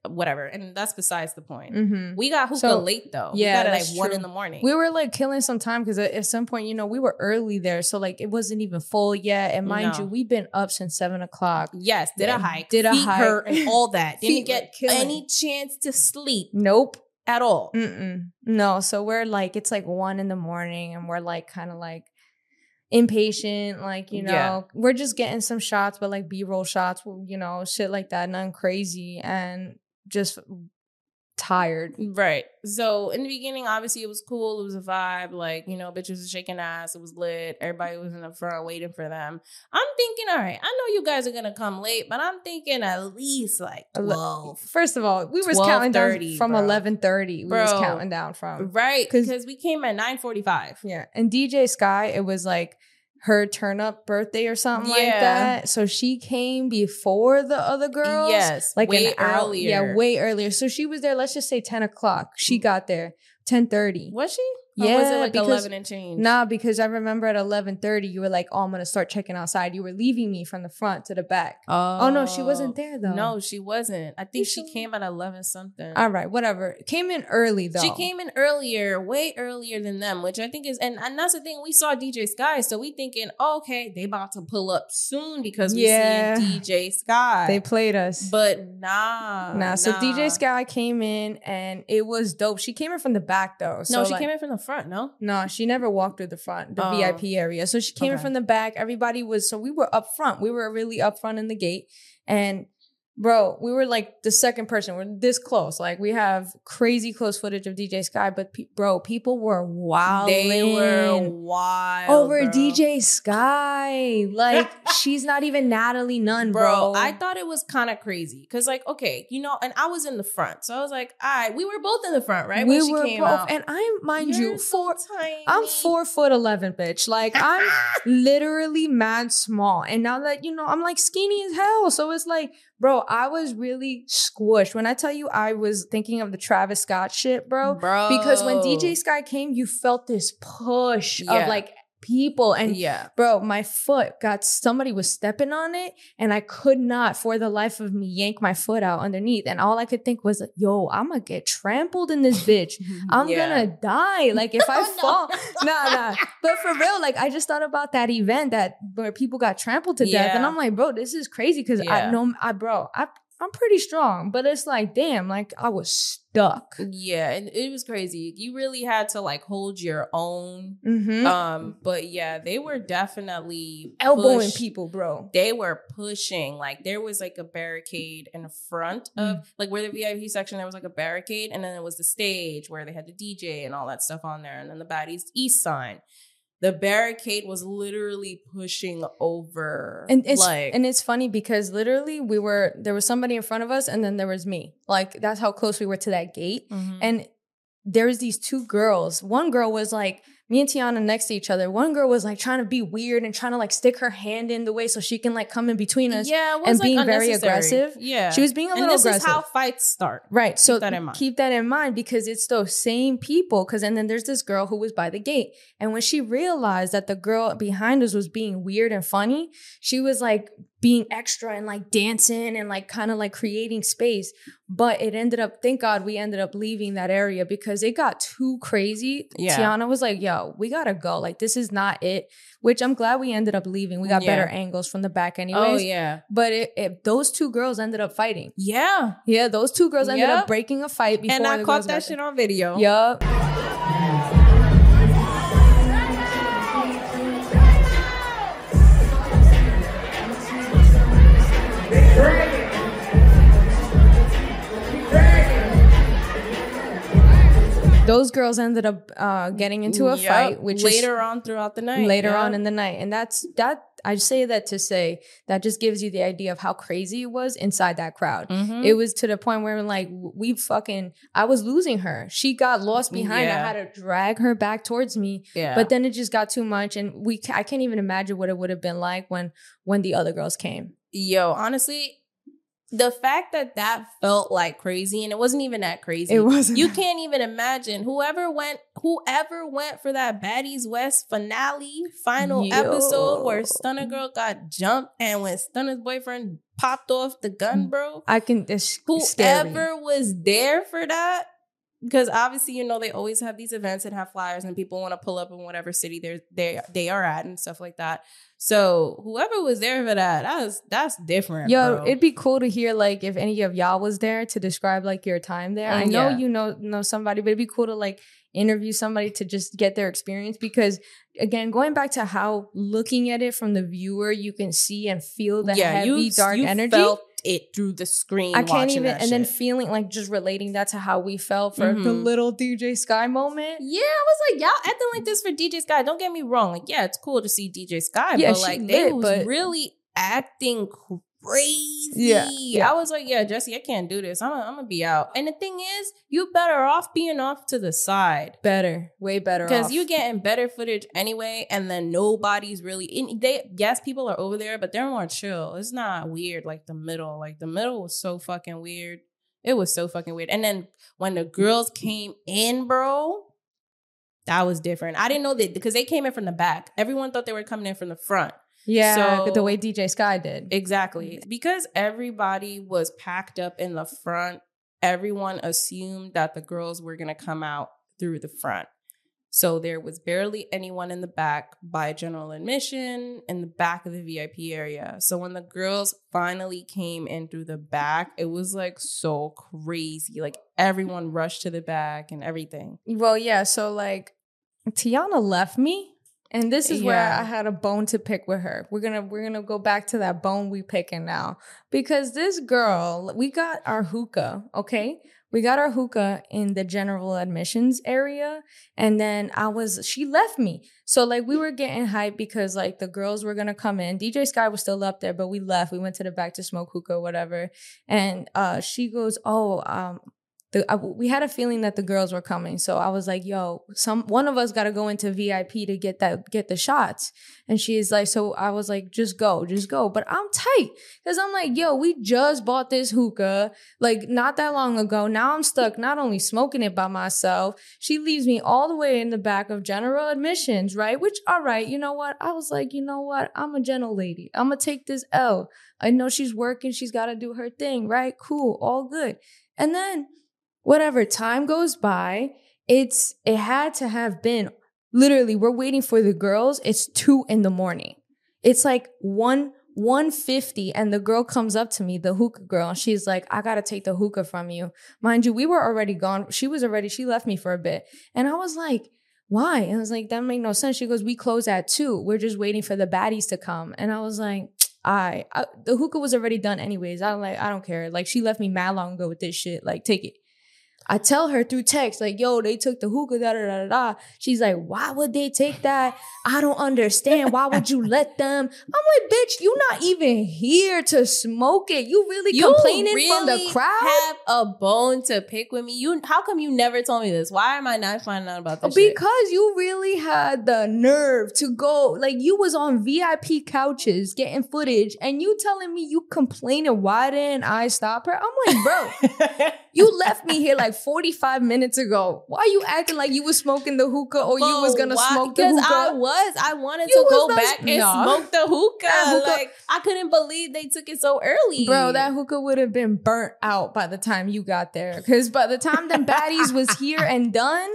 Whatever. And that's besides the point. Mm-hmm. We got hookah late, though. Yeah, we got at, like, 1 in the morning. We were, like, killing some time because at some point, you know, we were early there. So, like, it wasn't even full yet. And mind you, we've been up since 7 o'clock. Yes, did a hike, hurt, and all that. Didn't get any chance to sleep. Nope. At all. Mm-mm. No. So, we're, like, it's, like, 1 in the morning, and we're, like, kind of, like, impatient, like, you know, we're just getting some shots, but like B-roll shots, you know, shit like that, nothing crazy, and just tired. Right. So in the beginning, obviously, it was cool. It was a vibe, like, you know, bitches was shaking ass. It was lit. Everybody was in the front waiting for them. I'm thinking, all right, I know you guys are gonna come late, but I'm thinking at least like 12. First of all, we was counting down from 11:30. Right, because we came at 9:45. Yeah, and DJ Sky, it was like her turn up birthday or something like that. So she came before the other girls. Yes. Like way earlier. Yeah, way earlier. So she was there, let's just say 10 o'clock. She got there 10:30. Was she? Yeah. Or was it like 11 and change? Nah, because I remember at 11:30, you were like, oh, I'm going to start checking outside. You were leaving me from the front to the back. Oh. Oh, no, she wasn't there, though. No, she wasn't. I think she came at 11 something. All right, whatever. Came in early, though. She came in earlier, way earlier than them, which I think is, and that's the thing. We saw DJ Sky, so we thinking, oh, okay, they about to pull up soon because we seeing DJ Sky. They played us. But nah. So DJ Sky came in, and it was dope. She came in from the back, though. So no, she came in from the front. No, she never walked through the front, the VIP area. So she came in from the back. Everybody was, so we were up front. We were really up front in the gate. And bro, we were like the second person. We're this close. Like, we have crazy close footage of DJ Sky, but people were wild. They were wild over DJ Sky. Like, she's not even Natalie Nunn, bro. I thought it was kind of crazy because, like, okay, you know, and I was in the front, so I was like, all right, we were both in the front, right? We were both, and I'm, mind you, I'm 4'11", bitch. Like, I'm literally mad small, and now that you know, I'm like skinny as hell. So it's like, bro, I was really squished. When I tell you, I was thinking of the Travis Scott shit, bro. Because when DJ Sky came, you felt this push of like people. And bro, my foot somebody was stepping on it, and I could not for the life of me yank my foot out underneath. And all I could think was, yo, I'm going to get trampled in this bitch. I'm going to die. Like, if I fall, nah. But for real, like, I just thought about that event where people got trampled to death. And I'm like, bro, this is crazy. Cause I'm pretty strong, but it's like, damn, like, I was stuck. Yeah, and it was crazy. You really had to, like, hold your own. Mm-hmm. But yeah, they were definitely elbowing people, bro. They were pushing. Like, there was like a barricade in front of like where the VIP section, there was like a barricade, and then it was the stage where they had the DJ and all that stuff on there, and then the Baddies East sign. The barricade was literally pushing over. And it's funny because literally there was somebody in front of us, and then there was me. Like, that's how close we were to that gate. Mm-hmm. And there was these two girls. One girl was like, me and Tiana next to each other. One girl was like trying to be weird and trying to like stick her hand in the way so she can like come in between us. Yeah, it was, and like, being very aggressive. Yeah, she was being a little aggressive. And this is how fights start. Right. So keep that in mind, because it's those same people. Because and then there's this girl who was by the gate, and when she realized that the girl behind us was being weird and funny, she was like being extra and like dancing and like kind of like creating space. But it ended up, thank God we ended up leaving that area because it got too crazy. Yeah. Tiana was like, yo, we gotta go. Like, this is not it. Which I'm glad we ended up leaving. We got better angles from the back anyways. Oh, yeah. But those two girls ended up fighting. Yeah. Yeah, those two girls ended up breaking a fight. Before, and I caught that shit on video. Yup. Those girls ended up getting into a fight, which later on in the night. And that's that. I say that to say that just gives you the idea of how crazy it was inside that crowd. Mm-hmm. It was to the point where, like, I was losing her. She got lost behind. Yeah. I had to drag her back towards me. Yeah. But then it just got too much. And I can't even imagine what it would have been like when the other girls came. Yo, honestly, the fact that felt like crazy, and it wasn't even that crazy. It wasn't. You can't even imagine whoever went for that Baddies West final episode where Stunna Girl got jumped, and when Stunna's boyfriend popped off the gun, bro. Whoever was there for that, because obviously, you know, they always have these events and have flyers, and people want to pull up in whatever city they are at and stuff like that. So whoever was there for that's different. Yo, bro. It'd be cool to hear, like, if any of y'all was there to describe, like, your time there. I know you know somebody, but it'd be cool to, like, interview somebody to just get their experience. Because, again, going back to how looking at it from the viewer, you can see and feel the heavy, dark energy. Felt it through the screen. I can't even, and shit. Then feeling like just relating that to how we felt for the little DJ Sky moment. Yeah, I was like, y'all acting like this for DJ Sky. Don't get me wrong. Like, yeah, it's cool to see DJ Sky, but like they was really acting crazy. Yeah. I was like, yeah, Jesse, I can't do this. I'm gonna be out. And the thing is, you better off being off to the side. Better, way better off. Because you're getting better footage anyway, and then nobody's really in. People are over there, but they're more chill. It's not weird like the middle. Like, the middle was so fucking weird. It was so fucking weird. And then when the girls came in, bro, that was different. I didn't know that, because they came in from the back. Everyone thought they were coming in from the front. Yeah, so, the way DJ Sky did. Exactly. Because everybody was packed up in the front, everyone assumed that the girls were going to come out through the front. So there was barely anyone in the back by general admission in the back of the VIP area. So when the girls finally came in through the back, it was like so crazy. Like, everyone rushed to the back and everything. Well, yeah. So, like, Tiana left me. And this is where I had a bone to pick with her. We're gonna go back to that bone we picking now, because this girl, we got our hookah, okay? We got our hookah in the general admissions area, and then she left me. So, like, we were getting hyped because, like, the girls were gonna come in. DJ Sky was still up there, but we left. We went to the back to smoke hookah, whatever. And she goes, we had a feeling that the girls were coming, so I was like, "Yo, one of us got to go into VIP to get the shots." And she's like, "So I was like, just go." But I'm tight because I'm like, "Yo, we just bought this hookah like not that long ago. Now I'm stuck not only smoking it by myself. She leaves me all the way in the back of general admissions, right? Which, all right, you know what? I was like, you know what? I'm a gentle lady. I'm gonna take this L. I know she's working. She's got to do her thing, right? Cool, all good." And then, whatever, time goes by, it had to have been, literally, we're waiting for the girls. It's 2 a.m. It's like 1:50, and the girl comes up to me, the hookah girl, and she's like, "I gotta take the hookah from you." Mind you, we were already gone. She left me for a bit. And I was like, "Why?" And I was like, "That make no sense." She goes, "We close at 2. We're just waiting for the baddies to come." And I was like, the hookah was already done anyways. I don't care. Like, she left me mad long ago with this shit. Like, take it. I tell her through text, like, yo, they took the hookah, da da da da. She's like, why would they take that? I don't understand. Why would you let them? I'm like, bitch, you not even here to smoke it. You really complaining really from the crowd? Have a bone to pick with me. You, how come you never told me this? Why am I not finding out about this? Because you really had the nerve to go, like, you was on VIP couches getting footage, and you telling me you complaining. Why didn't I stop her? I'm like, bro, you left me here like 45 minutes ago. Why are you acting like you was smoking the hookah or you was gonna smoke the hookah? Because I wanted to go back and smoke the hookah. Like, I couldn't believe they took it so early. Bro, that hookah would have been burnt out by the time you got there. Because by the time the baddies was here and done,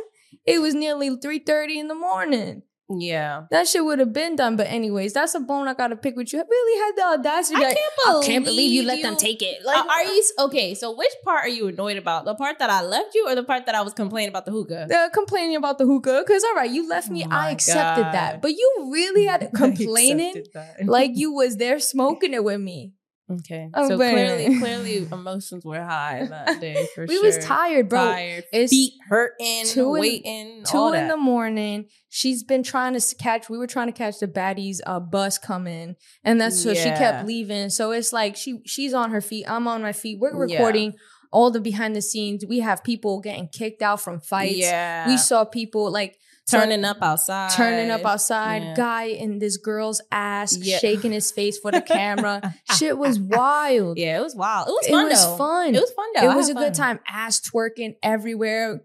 it was nearly 3:30 in the morning. Yeah, that shit would have been done. But anyways, that's a bone I gotta pick with you. I really had the audacity. I can't believe you let them take it. Like, are you okay? So which part are you annoyed about? The part that I left you, or the part that I was complaining about the hookah? Complaining about the hookah. Because all right, you left me. Oh, I accepted that, but you really had to complaining like you was there smoking it with me. Okay, so clearly emotions were high that day. For we was tired, bro. Tired, it's feet hurting, waiting. 2 in the morning. She's been trying to catch. We were trying to catch the baddies bus coming, and that's so she kept leaving. So it's like she's on her feet. I'm on my feet. We're recording. All the behind the scenes. We have people getting kicked out from fights. Yeah, we saw people like. Turning up outside. Yeah. Guy in this girl's ass, shaking his face for the camera. Shit was wild. Yeah, it was wild. It was fun, It was fun, though. It was a good time. Ass twerking everywhere.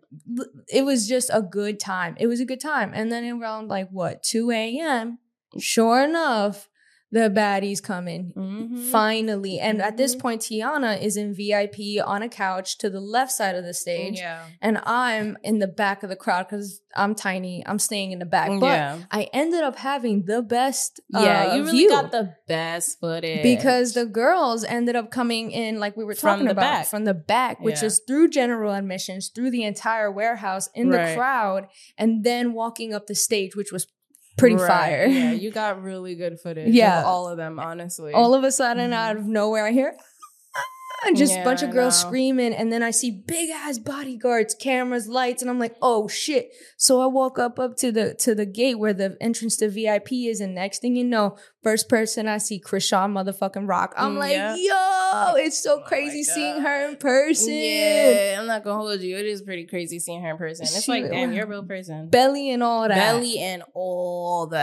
It was just a good time. It was a good time. And then around, 2 a.m., sure enough, the baddies coming, finally. And at this point, Tiana is in VIP on a couch to the left side of the stage. Yeah. And I'm in the back of the crowd because I'm tiny. I'm staying in the back. But I ended up having the best you really got the best footage. Because the girls ended up coming in, like we were talking about, from the back, which is through general admissions, through the entire warehouse, in the crowd, and then walking up the stage, which was pretty fire. Yeah, you got really good footage of all of them, honestly. All of a sudden, out of nowhere, I hear just a bunch of girls screaming, and then I see big-ass bodyguards, cameras, lights, and I'm like, oh, shit. So I walk up to the gate where the entrance to VIP is, and next thing you know, first person I see, Chrisean Motherfucking-Rock. I'm like, yo, it's so crazy seeing her in person. Yeah, I'm not gonna hold you. It is pretty crazy seeing her in person. It's she, damn, you're a real person. Belly and all that.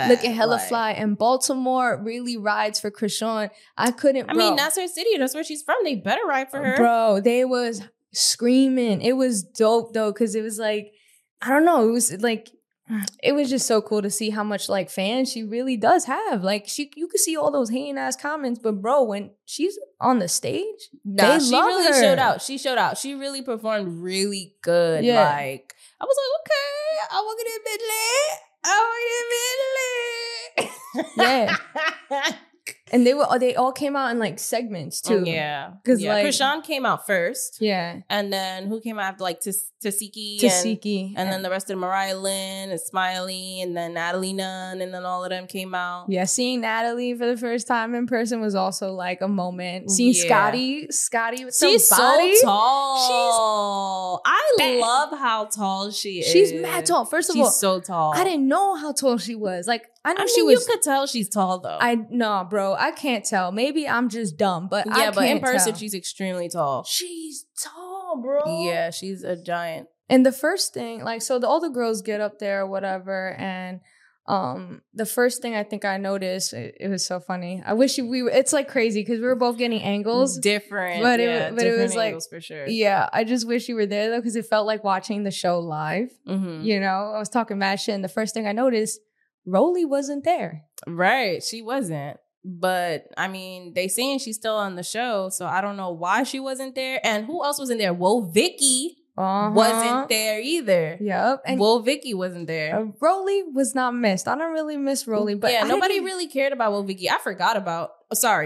Look at hella fly. And Baltimore really rides for Chrisean. I mean, that's her city. That's where she's from. They better ride for her. Bro, they was screaming. It was dope, though, because it was like, I don't know. It was just so cool to see how much fans she really does have. You could see all those hating ass comments, but bro, when she's on the stage, she really showed out. She showed out. She really performed really good. Yeah. I was like, okay, I walk in that bitch lit. Yeah. And they all came out in segments too. Yeah, because Chrisean came out first. Yeah, and then who came out after Tesehki, and then the rest of Mariah Lynn and Smiley, and then Natalie Nunn, and then all of them came out. Yeah, seeing Natalie for the first time in person was also a moment. Seeing Scotty with somebody. She's so tall. I love how tall she is. She's mad tall. First of all, she's so tall. I didn't know how tall she was. I mean, you could tell she's tall though. Bro, I can't tell. Maybe I'm just dumb, but I can't tell. Yeah, but in person, she's extremely tall. She's tall, bro. Yeah, she's a giant. And the first thing, all the girls get up there or whatever, and the first thing I think I noticed, it was so funny. I wish it's crazy because we were both getting angles. Different. But it was for sure. Yeah, I just wish you were there though because it felt like watching the show live. Mm-hmm. You know, I was talking mad shit, and the first thing I noticed, Rolly wasn't there. Right, she wasn't. But I mean, they saying she's still on the show, so I don't know why she wasn't there. And who else was in there? Woah Vicky wasn't there either. Yep. And Woah Vicky wasn't there. Rolly was not missed. I don't really miss Rolly, but nobody really cared about Woah Vicky.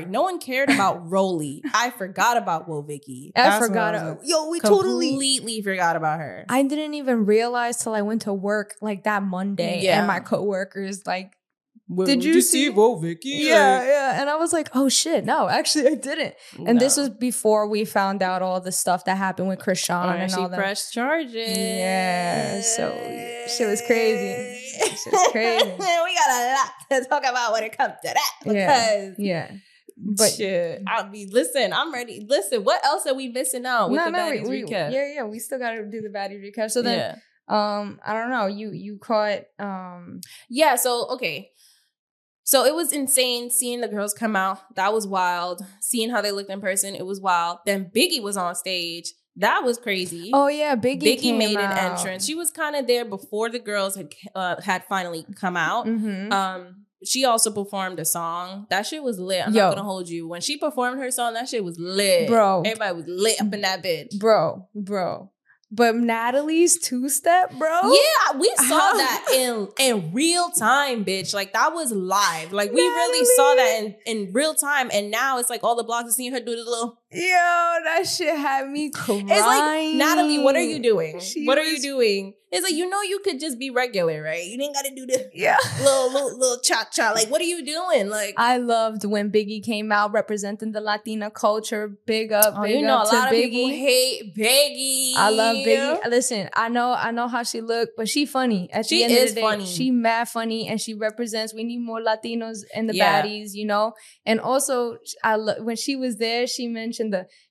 No one cared about Rolly. I forgot about Woah Vicky. We completely forgot about her. I didn't even realize till I went to work that Monday, and my coworkers Did you see Woah Vicky? Yeah. And I was like, oh shit, no, actually I didn't. And this was before we found out all the stuff that happened with Chrisean and all that. Press charges. Yeah. So shit was crazy. Shit was crazy. We got a lot to talk about when it comes to that. Because But shit, I'll be listen. I'm ready. Listen, what else are we missing out with the baddies recap? Yeah. We still got to do the baddies recap. So then, I don't know. You caught. Yeah. So okay. So it was insane seeing the girls come out. That was wild. Seeing how they looked in person, it was wild. Then Biggie was on stage. That was crazy. Oh yeah, Biggie made an entrance. She was kind of there before the girls had finally come out. Mm-hmm. She also performed a song. That shit was lit. I'm not gonna hold you. When she performed her song, that shit was lit. Bro. Everybody was lit up in that bitch. Bro. But Natalie's two-step, bro? Yeah, we saw that in real time, bitch. Like, that was live. Like, we really saw that in real time. And now it's like all the blogs are seeing her do the little... Yo, that shit had me crying. It's like, Natalie, what are you doing? What are you doing? It's like, you know you could just be regular, right? You didn't got to do this little cha-cha. Like, what are you doing? Like, I loved when Biggie came out representing the Latina culture. Big up, big up to Biggie. People hate Biggie. I love Biggie. Listen, I know how she looked, but she funny. At the end of the day, she mad funny, and she represents, we need more Latinos in the baddies, you know? And also, when she was there, she mentioned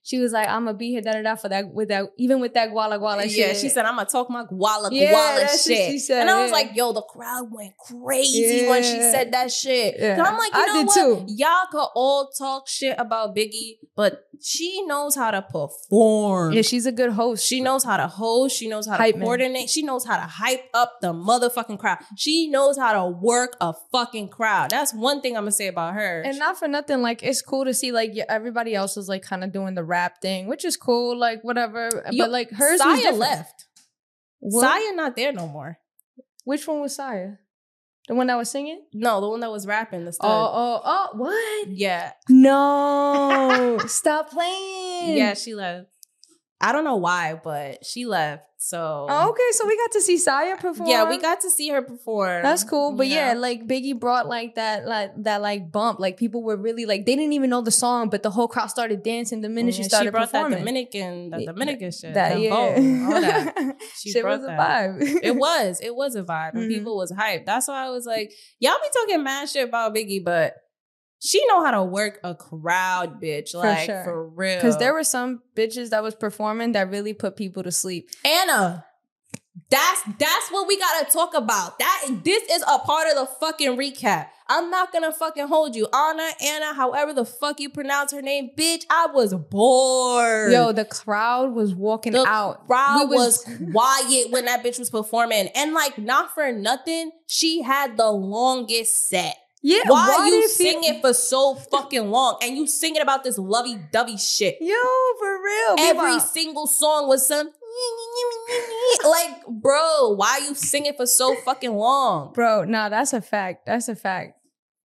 she was like, I'm gonna be here, for that, with that guala shit. Yeah, she said, I'm gonna talk my guala shit. She said, and I was like, yo, the crowd went crazy when she said that shit. Yeah. So I'm like, you know what? Too. Y'all could all talk shit about Biggie, but she knows how to perform. Yeah, she's a good host. She knows how to host. She knows how to coordinate. She knows how to hype up the motherfucking crowd. She knows how to work a fucking crowd. That's one thing I'm gonna say about her. And not for nothing, like, it's cool to see, like, everybody else is, like, kind of doing the rap thing, which is cool, like, whatever. But like, hers was different. Saya left. What? Saya not there no more. Which one was Saya? The one that was singing? No, the one that was rapping. The stud. Oh, what? Yeah. No. Stop playing. Yeah, she left. I don't know why, but she left. So okay, so we got to see Saya perform. Yeah, we got to see her perform. That's cool. But yeah, like, Biggie brought like that bump. Like, people were really like, they didn't even know the song, but the whole crowd started dancing the minute she started performing. She brought that Dominican shit. All that. She brought that. It was a vibe. It was a vibe. And people was hyped. That's why I was like, y'all be talking mad shit about Biggie, but she know how to work a crowd, bitch. Like, for real. Because there were some bitches that was performing that really put people to sleep. Anna, that's what we gotta talk about. This is a part of the fucking recap. I'm not gonna fucking hold you. Anna, however the fuck you pronounce her name, bitch, I was bored. Yo, the crowd was walking out. The crowd was quiet when that bitch was performing. And, like, not for nothing, she had the longest set. Yeah, why you sing it for so fucking long? And you singing about this lovey-dovey shit. Yo, for real. Every single song was some... like, bro, why you singing for so fucking long? Bro, nah, that's a fact. That's a fact.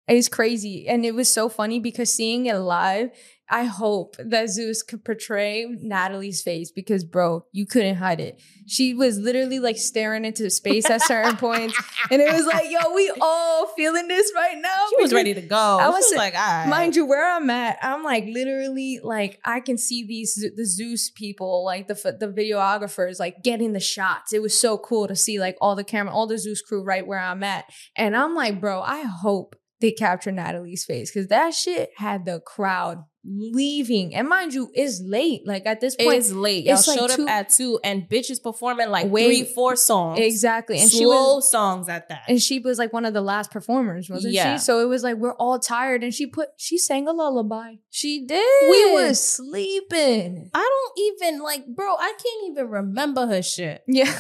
It's crazy. And it was so funny because seeing it live... I hope that Zeus could portray Natalie's face because, bro, you couldn't hide it. She was literally, like, staring into space at certain points. And it was like, yo, we all feeling this right now. She was ready to go. She was like, all right. Mind you, where I'm at, I'm, like, literally, like, I can see the Zeus people, like, the videographers, like, getting the shots. It was so cool to see, like, all the Zeus crew right where I'm at. And I'm like, bro, I hope they capture Natalie's face because that shit had the crowd leaving. And mind you, it's late. Like, at this point, it's late. Y'all showed up at 2 and bitches performing like 3-4 songs. Exactly. And slow songs at that. And she was like one of the last performers, wasn't she? So it was like, we're all tired. And she sang a lullaby. She did. We were sleeping. I don't even, like, bro, I can't even remember her shit. Yeah.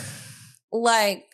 Like,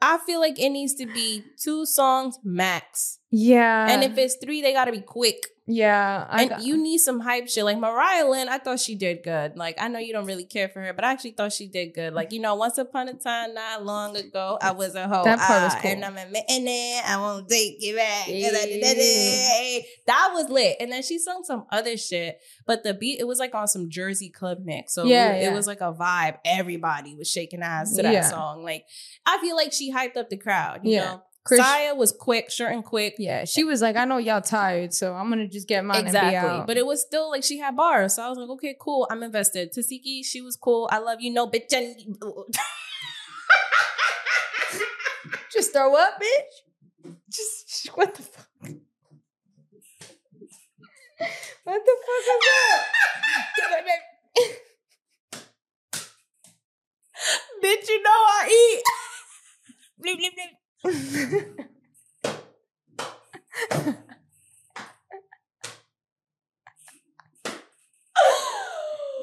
I feel like it needs to be 2 songs max. Yeah. And if it's 3, they gotta be quick. Yeah. And you need some hype shit. Like, Mariah Lynn, I thought she did good. Like, I know you don't really care for her, but I actually thought she did good. Like, you know, once upon a time, not long ago, I was a hoe. That part was cool. And I'm admitting it. I won't take it back. Yeah. That was lit. And then she sung some other shit. But the beat, it was like on some Jersey club mix. So it was like a vibe. Everybody was shaking ass to that song. Like, I feel like she hyped up the crowd, you know? Saya was quick, short and quick. Yeah, she was like, I know y'all tired, so I'm going to just get mine and be out. But it was still like she had bars. So I was like, okay, cool. I'm invested. Tesehki, she was cool. I love you. No, bitch. Just throw up, bitch. Just, what the fuck? What the fuck is that? Bitch, you know I eat. Bleep, bleep, bleep.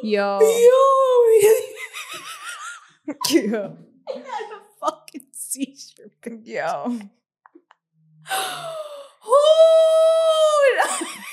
Yo. I had a fucking seizure. Yo.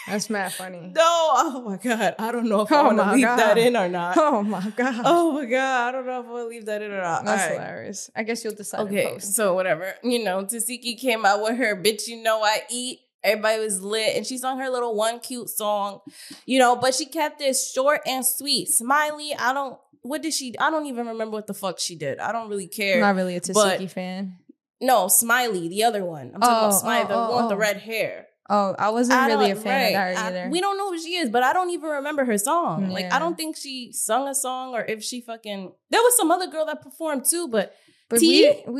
That's mad funny. No, oh my god, I don't know if I want to leave that in or not. Oh my god, I don't know if I want to leave that in or not. That's hilarious. I guess you'll decide. Okay, so whatever. You know, Tesehki came out with her "Bitch, You Know I Eat." Everybody was lit, and she sung her little one cute song, you know. But she kept it short and sweet. Smiley, I don't. What did she? I don't even remember what the fuck she did. I don't really care. I'm not really a Tesehki fan. No, Smiley, the other one. I'm talking about Smiley, the one with the red hair. Oh, I wasn't really a fan of her either. We don't know who she is, but I don't even remember her song. Yeah. Like, I don't think she sung a song, or if she fucking... There was some other girl that performed too, but those people,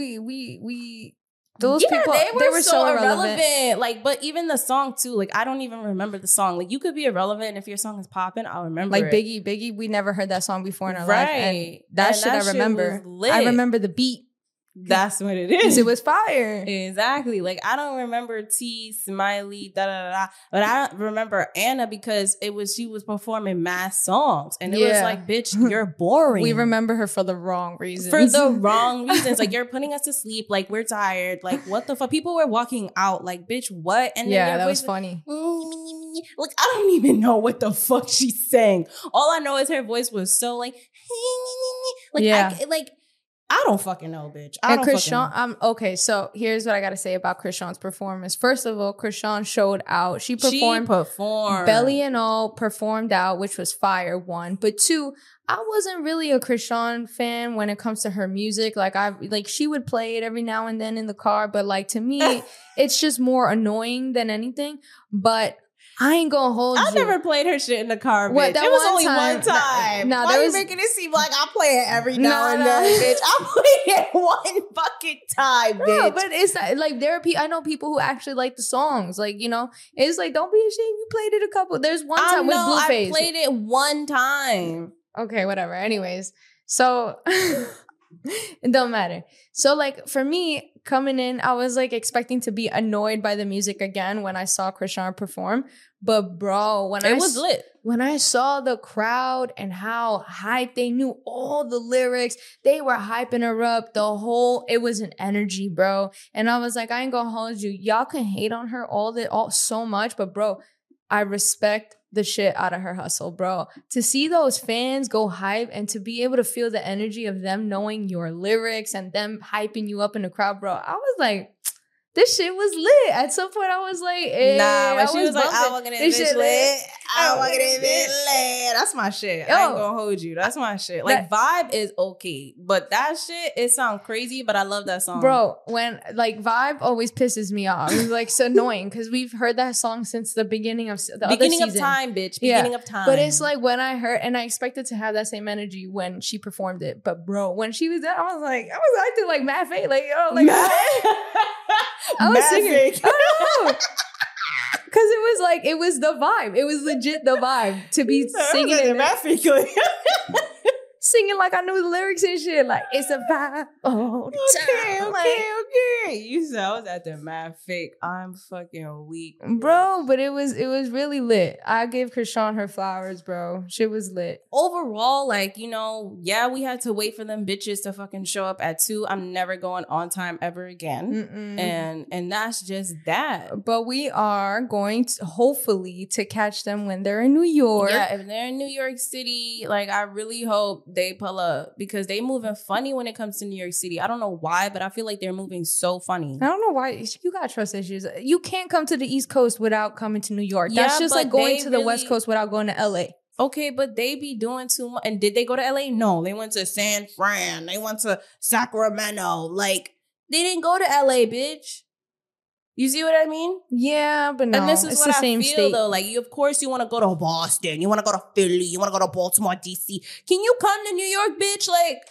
they were so irrelevant. Like, but even the song too, like, I don't even remember the song. Like, you could be irrelevant if your song is popping, I'll remember. Like, Biggie, we never heard that song before in our life. And that shit I remember. I remember the beat. That's what it is. It was fire. Exactly. Like, I don't remember Smiley, but I remember Anna because she was performing mass songs. And it was like, bitch, you're boring. We remember her for the wrong reasons. Like, you're putting us to sleep. Like, we're tired. Like, what the fuck? People were walking out. Like, bitch, what? And yeah, that was funny. Like, I don't even know what the fuck she sang. All I know is her voice was so I don't fucking know, bitch. Okay, so here's what I gotta say about Chrisean's performance. First of all, Chrisean showed out. She performed. Belly and all performed out, which was fire, one. But two, I wasn't really a Chrisean fan when it comes to her music. Like, she would play it every now and then in the car, but like, to me, it's just more annoying than anything. But I ain't gonna hold you. I never played her shit in the car, bitch. It was only one time. Why are you making it seem like I play it every now and then, bitch? I play it one fucking time, bitch. No, but it's like therapy. I know people who actually like the songs. Like, you know, it's like, don't be ashamed. You played it a couple. There's one time with Blueface. I played it one time. Okay, whatever. Anyways, so it don't matter. So, like, for me, coming in, I was like expecting to be annoyed by the music again when I saw Chrisean perform. But bro, it was lit. When I saw the crowd and how hype, they knew all the lyrics. They were hyping her up. It was an energy, bro. And I was like, I ain't gonna hold you. Y'all can hate on her all so much, but bro, I respect the shit out of her hustle, bro. To see those fans go hype and to be able to feel the energy of them knowing your lyrics and them hyping you up in the crowd, bro. I was like, this shit was lit. At some point, I was like, I want to get this bitch lit. I want to get this bitch lit. That's my shit. I ain't gonna hold you. That's my shit. Like, Vibe is okay, but that shit, it sounds crazy, but I love that song. Bro, when, like, Vibe always pisses me off. It's like, so annoying because we've heard that song since the beginning of the other season. Time, bitch. Beginning of time. But it's like when I heard, and I expected to have that same energy when she performed it. But bro, when she was there, I did like mad fate. Like, yo, like, I was singing. I don't know. Because it was like, it was the vibe. It was legit the vibe to be singing. Singing like I knew the lyrics and shit. Like, it's a vibe. Oh, okay. You said I was at the mad fake. I'm fucking weak. Bro, but it was really lit. I gave Chrisean her flowers, bro. Shit was lit. Overall, like, you know, yeah, we had to wait for them bitches to fucking show up at 2:00. I'm never going on time ever again. And that's just that. But we are going to hopefully to catch them when they're in New York. Yeah, if they're in New York City, like, I really hope they pull up because they moving funny when it comes to New York City. I don't know why, but I feel like they're moving so funny. I don't know why. You got trust issues. You can't come to the East Coast without coming to New York. That's just like going to the West Coast without going to LA. Okay, but they be doing too much. And did they go to LA? No, they went to San Fran. They went to Sacramento. Like, they didn't go to LA, bitch. You see what I mean? Yeah, but no. And this is what I feel, though. Like, of course you want to go to Boston. You want to go to Philly. You want to go to Baltimore, D.C. Can you come to New York, bitch? Like,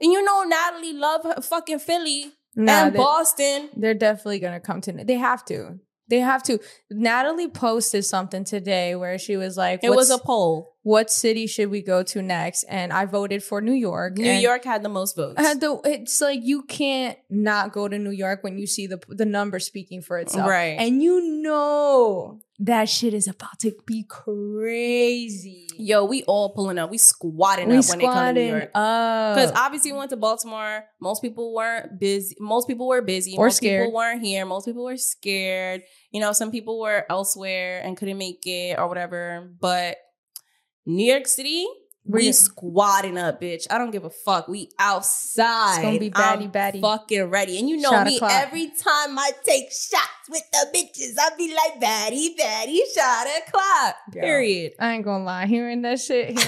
and you know Natalie love her fucking Philly and Boston. They're definitely going to come to... They have to. They have to. Natalie posted something today where she was like... It was a poll. What city should we go to next? And I voted for New York. New York had the most votes. It's like you can't not go to New York when you see the number speaking for itself. Right. And you know that shit is about to be crazy. Yo, we all pulling up. We squatting up when they come to New York. Because obviously we went to Baltimore. Most people weren't busy. Most people were busy. Or scared. Most people weren't here. Most people were scared. You know, some people were elsewhere and couldn't make it or whatever. But... New York City, we squatting up, bitch. I don't give a fuck. We outside. It's gonna be baddie. Fucking ready. And you know me, every time I take shots with the bitches, I be like, baddie, shot o'clock. Period. I ain't gonna lie. Hearing that shit,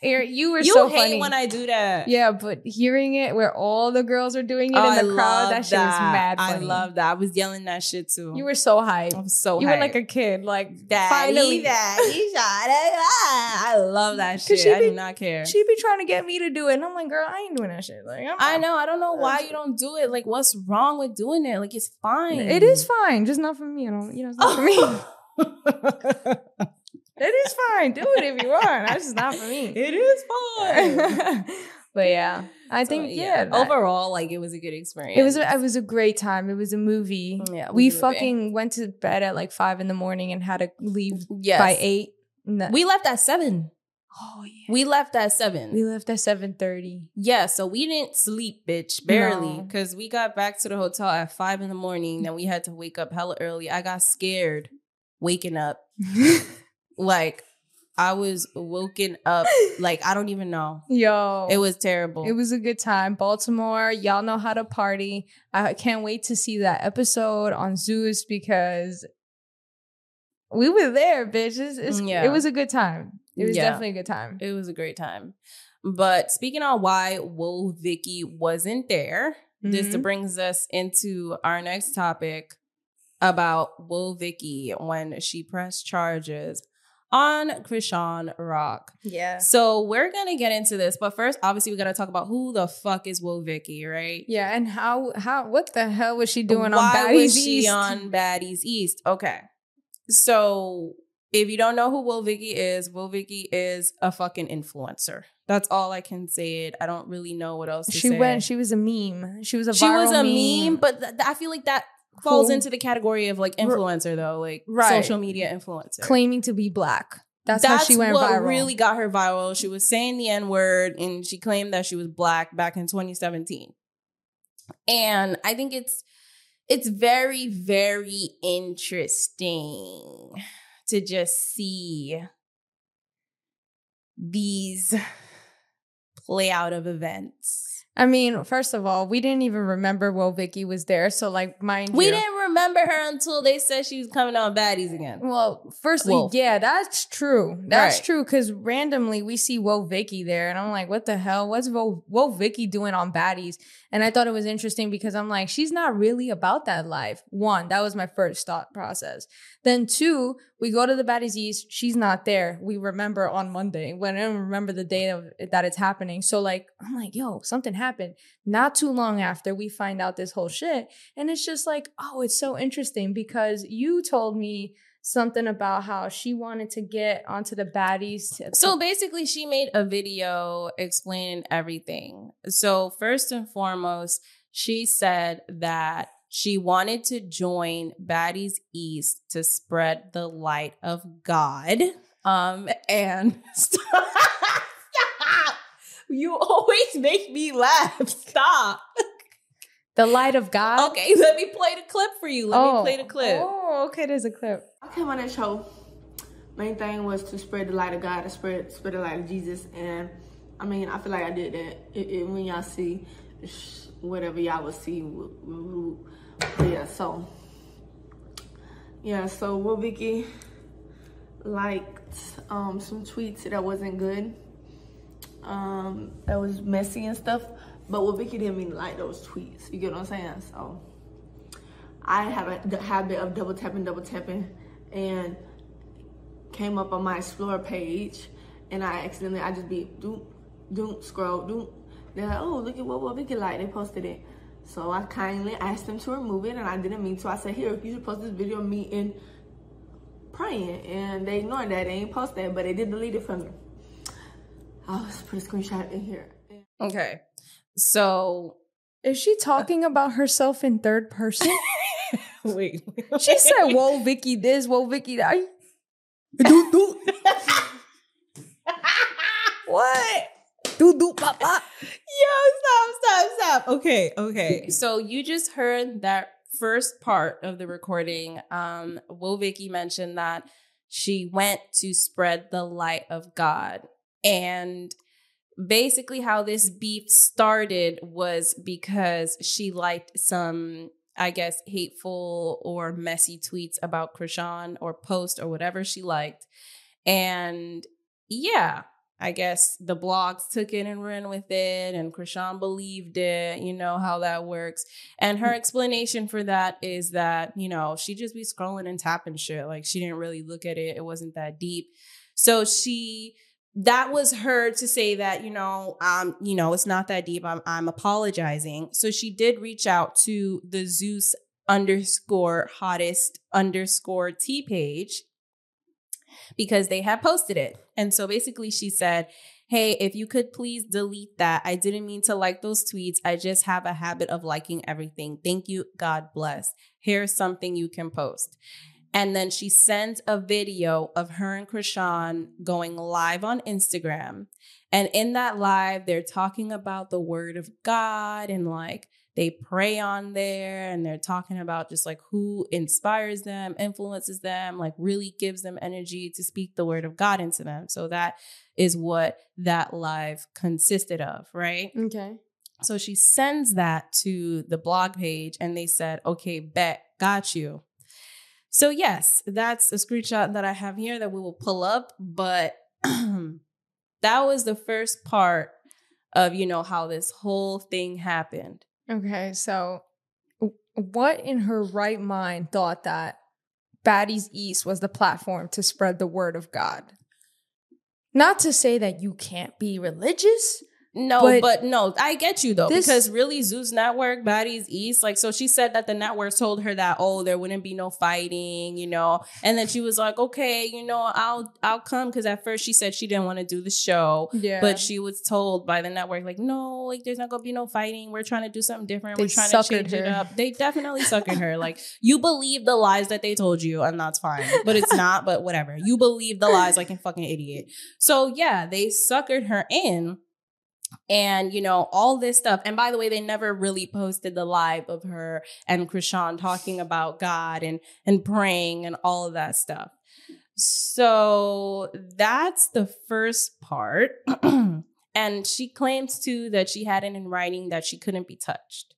you were so funny. You hate when I do that. Yeah, but hearing it where all the girls are doing it in the crowd, that shit is mad funny. I love that. I was yelling that shit too. You were so hyped. I'm so hyped. You were like a kid. Like, finally. I love that shit. I do not care. She be trying to get me to do it. And I'm like, girl, I ain't doing that shit. Like, I know. I don't know why you don't do it. Like, what's wrong with doing it? Like, it's fine. It is fine. Just not for me. It's not for me. It is fine. Do it if you want. That's just not for me. It is fun. But yeah, I think, overall, like, it was a good experience. It was a great time. It was a movie. Yeah, we fucking went to bed at like 5 a.m. and had to leave by 8. No. We left at 7. Oh, yeah. We left at 7. We left at 7:30. Yeah, so we didn't sleep, bitch. Barely. Because we got back to the hotel at 5 a.m. Then we had to wake up hella early. I got scared waking up. Like, I was woken up. Like, I don't even know. Yo. It was terrible. It was a good time. Baltimore, y'all know how to party. I can't wait to see that episode on Zeus because we were there, bitches. It was a good time. It was definitely a good time. It was a great time. But speaking on why Woah Vicky wasn't there, this brings us into our next topic about Woah Vicky when she pressed charges on Chrisean Rock. Yeah. So we're going to get into this. But first, obviously, we got to talk about who the fuck is Woah Vicky, right? Yeah. And what the hell was she doing on Baddies East? Why was she on Baddies East? Okay. So if you don't know who Woah Vicky is a fucking influencer. That's all I can say. I don't really know what else to say. She was a meme. She was a viral meme. But I feel like that falls into the category of like influencer though, like social media influencer. Claiming to be black. That's how she went viral. That's what really got her viral. She was saying the N-word and she claimed that she was black back in 2017. And I think it's very, very interesting to just see these play out of events. I mean, first of all, we didn't even remember Woah Vicky was there. So, like, we didn't remember her until they said she was coming on Baddies again. Well, firstly, yeah, that's true. That's true because randomly we see Woah Vicky there. And I'm like, what the hell? What's Woah Vicky doing on Baddies? And I thought it was interesting because I'm like, she's not really about that life. One, that was my first thought process. Then two, we go to the Baddies East. She's not there. We remember on Monday when I don't remember the day that it's happening. So, like, I'm like, yo, something happened. Not too long after we find out this whole shit, and it's just like, oh, it's so interesting because you told me something about how she wanted to get onto the Baddies. So basically, she made a video explaining everything. So first and foremost, she said that she wanted to join Baddies East to spread the light of God. You always make me laugh. Stop. The light of God. Okay, let me play the clip for you. Let me play the clip. Oh, okay, there's a clip. I came on that show. Main thing was to spread the light of God, to spread the light of Jesus. And, I mean, I feel like I did that. When y'all see whatever y'all will see. Yeah, so. Yeah, so Woah Vicky liked some tweets that wasn't good. That was messy and stuff, but Woah Vicky didn't mean to like those tweets, you get what I'm saying? So I have a habit of double tapping, and came up on my Explore page, and I just be doom scroll doom. They're like, oh, look at what Woah Vicky like. They posted it, so I kindly asked them to remove it, and I didn't mean to. I said, here, if you should post this video of me in praying, and they ignored that. They ain't post that, but they did delete it from me. I'll just put a screenshot in here. Okay, so is she talking about herself in third person? Wait, she said, "Woah Vicky, this, Woah Vicky, that." Do what? Do pop pop. Yo, stop. Okay. So you just heard that first part of the recording. Woah Vicky mentioned that she went to spread the light of God, and basically how this beef started was because she liked some, I guess, hateful or messy tweets about Chrisean or post or whatever she liked. And yeah, I guess the blogs took it and ran with it, and Chrisean believed it. You know how that works. And her explanation for that is that, you know, she just be scrolling and tapping shit. Like, she didn't really look at it. It wasn't that deep. So that was her to say that, you know, it's not that deep. I'm apologizing. So she did reach out to the Zeus _hottest_T page because they had posted it. And so basically she said, hey, if you could please delete that. I didn't mean to like those tweets. I just have a habit of liking everything. Thank you. God bless. Here's something you can post. And then she sends a video of her and Chrisean going live on Instagram. And in that live, they're talking about the word of God, and like they pray on there, and they're talking about just like who inspires them, influences them, like really gives them energy to speak the word of God into them. So that is what that live consisted of, right? Okay. So she sends that to the blog page, and they said, okay, bet, got you. So yes, that's a screenshot that I have here that we will pull up, but that was the first part of, you know, how this whole thing happened. Okay, so what in her right mind thought that Baddies East was the platform to spread the word of God? Not to say that you can't be religious. No, but no, I get you though, because really Zeus Network, Baddies East, like, so she said that the network told her that, oh, there wouldn't be no fighting, you know, and then she was like, okay, you know, I'll come, because at first she said she didn't want to do the show, yeah, but she was told by the network, like, no, like, there's not gonna be no fighting. We're trying to do something different. We're trying to change it up. They definitely suckered her. Like, you believe the lies that they told you, and that's fine, but it's not. But whatever, you believe the lies like a fucking idiot. So yeah, they suckered her in. And, you know, all this stuff. And by the way, they never really posted the live of her and Chrisean talking about God and praying and all of that stuff. So that's the first part. And she claims, too, that she had it in writing that she couldn't be touched.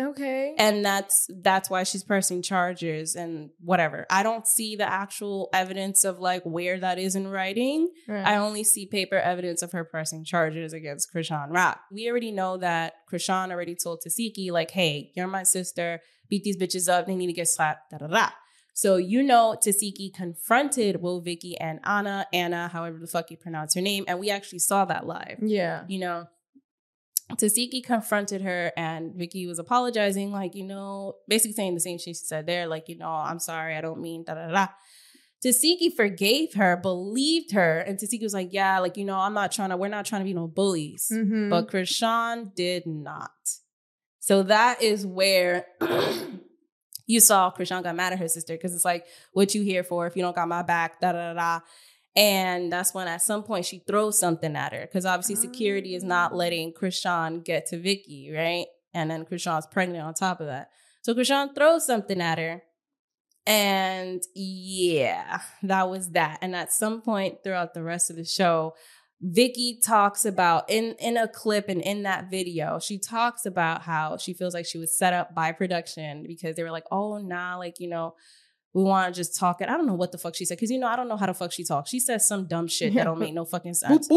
Okay. And that's why she's pressing charges and whatever. I don't see the actual evidence of like where that is in writing. Right. I only see paper evidence of her pressing charges against Chrisean Rock. We already know that Chrisean already told Tesehki, like, hey, you're my sister. Beat these bitches up. They need to get slapped. Da, da, da. So, you know, Tesehki confronted Woah Vicky and Anna, however the fuck you pronounce her name. And we actually saw that live. Yeah. You know? Tesehki confronted her, and Vicky was apologizing, like, you know, basically saying the same shit she said there, like, you know, I'm sorry, I don't mean da da da. Tesehki forgave her, believed her, and Tesehki was like, yeah, like, you know, we're not trying to be no bullies. Mm-hmm. But Chrisean did not. So that is where you saw Chrisean got mad at her sister, because it's like, what you here for if you don't got my back, da da da da. And that's when at some point she throws something at her, because obviously security is not letting Chrisean get to Vicky, right? And then Krishan's pregnant on top of that. So Chrisean throws something at her. And yeah, that was that. And at some point throughout the rest of the show, Vicky talks about in a clip and in that video, she talks about how she feels like she was set up by production, because they were like, oh, nah, like, you know, we want to just talk it. I don't know what the fuck she said, because, you know, I don't know how the fuck she talks. She says some dumb shit that don't make no fucking sense.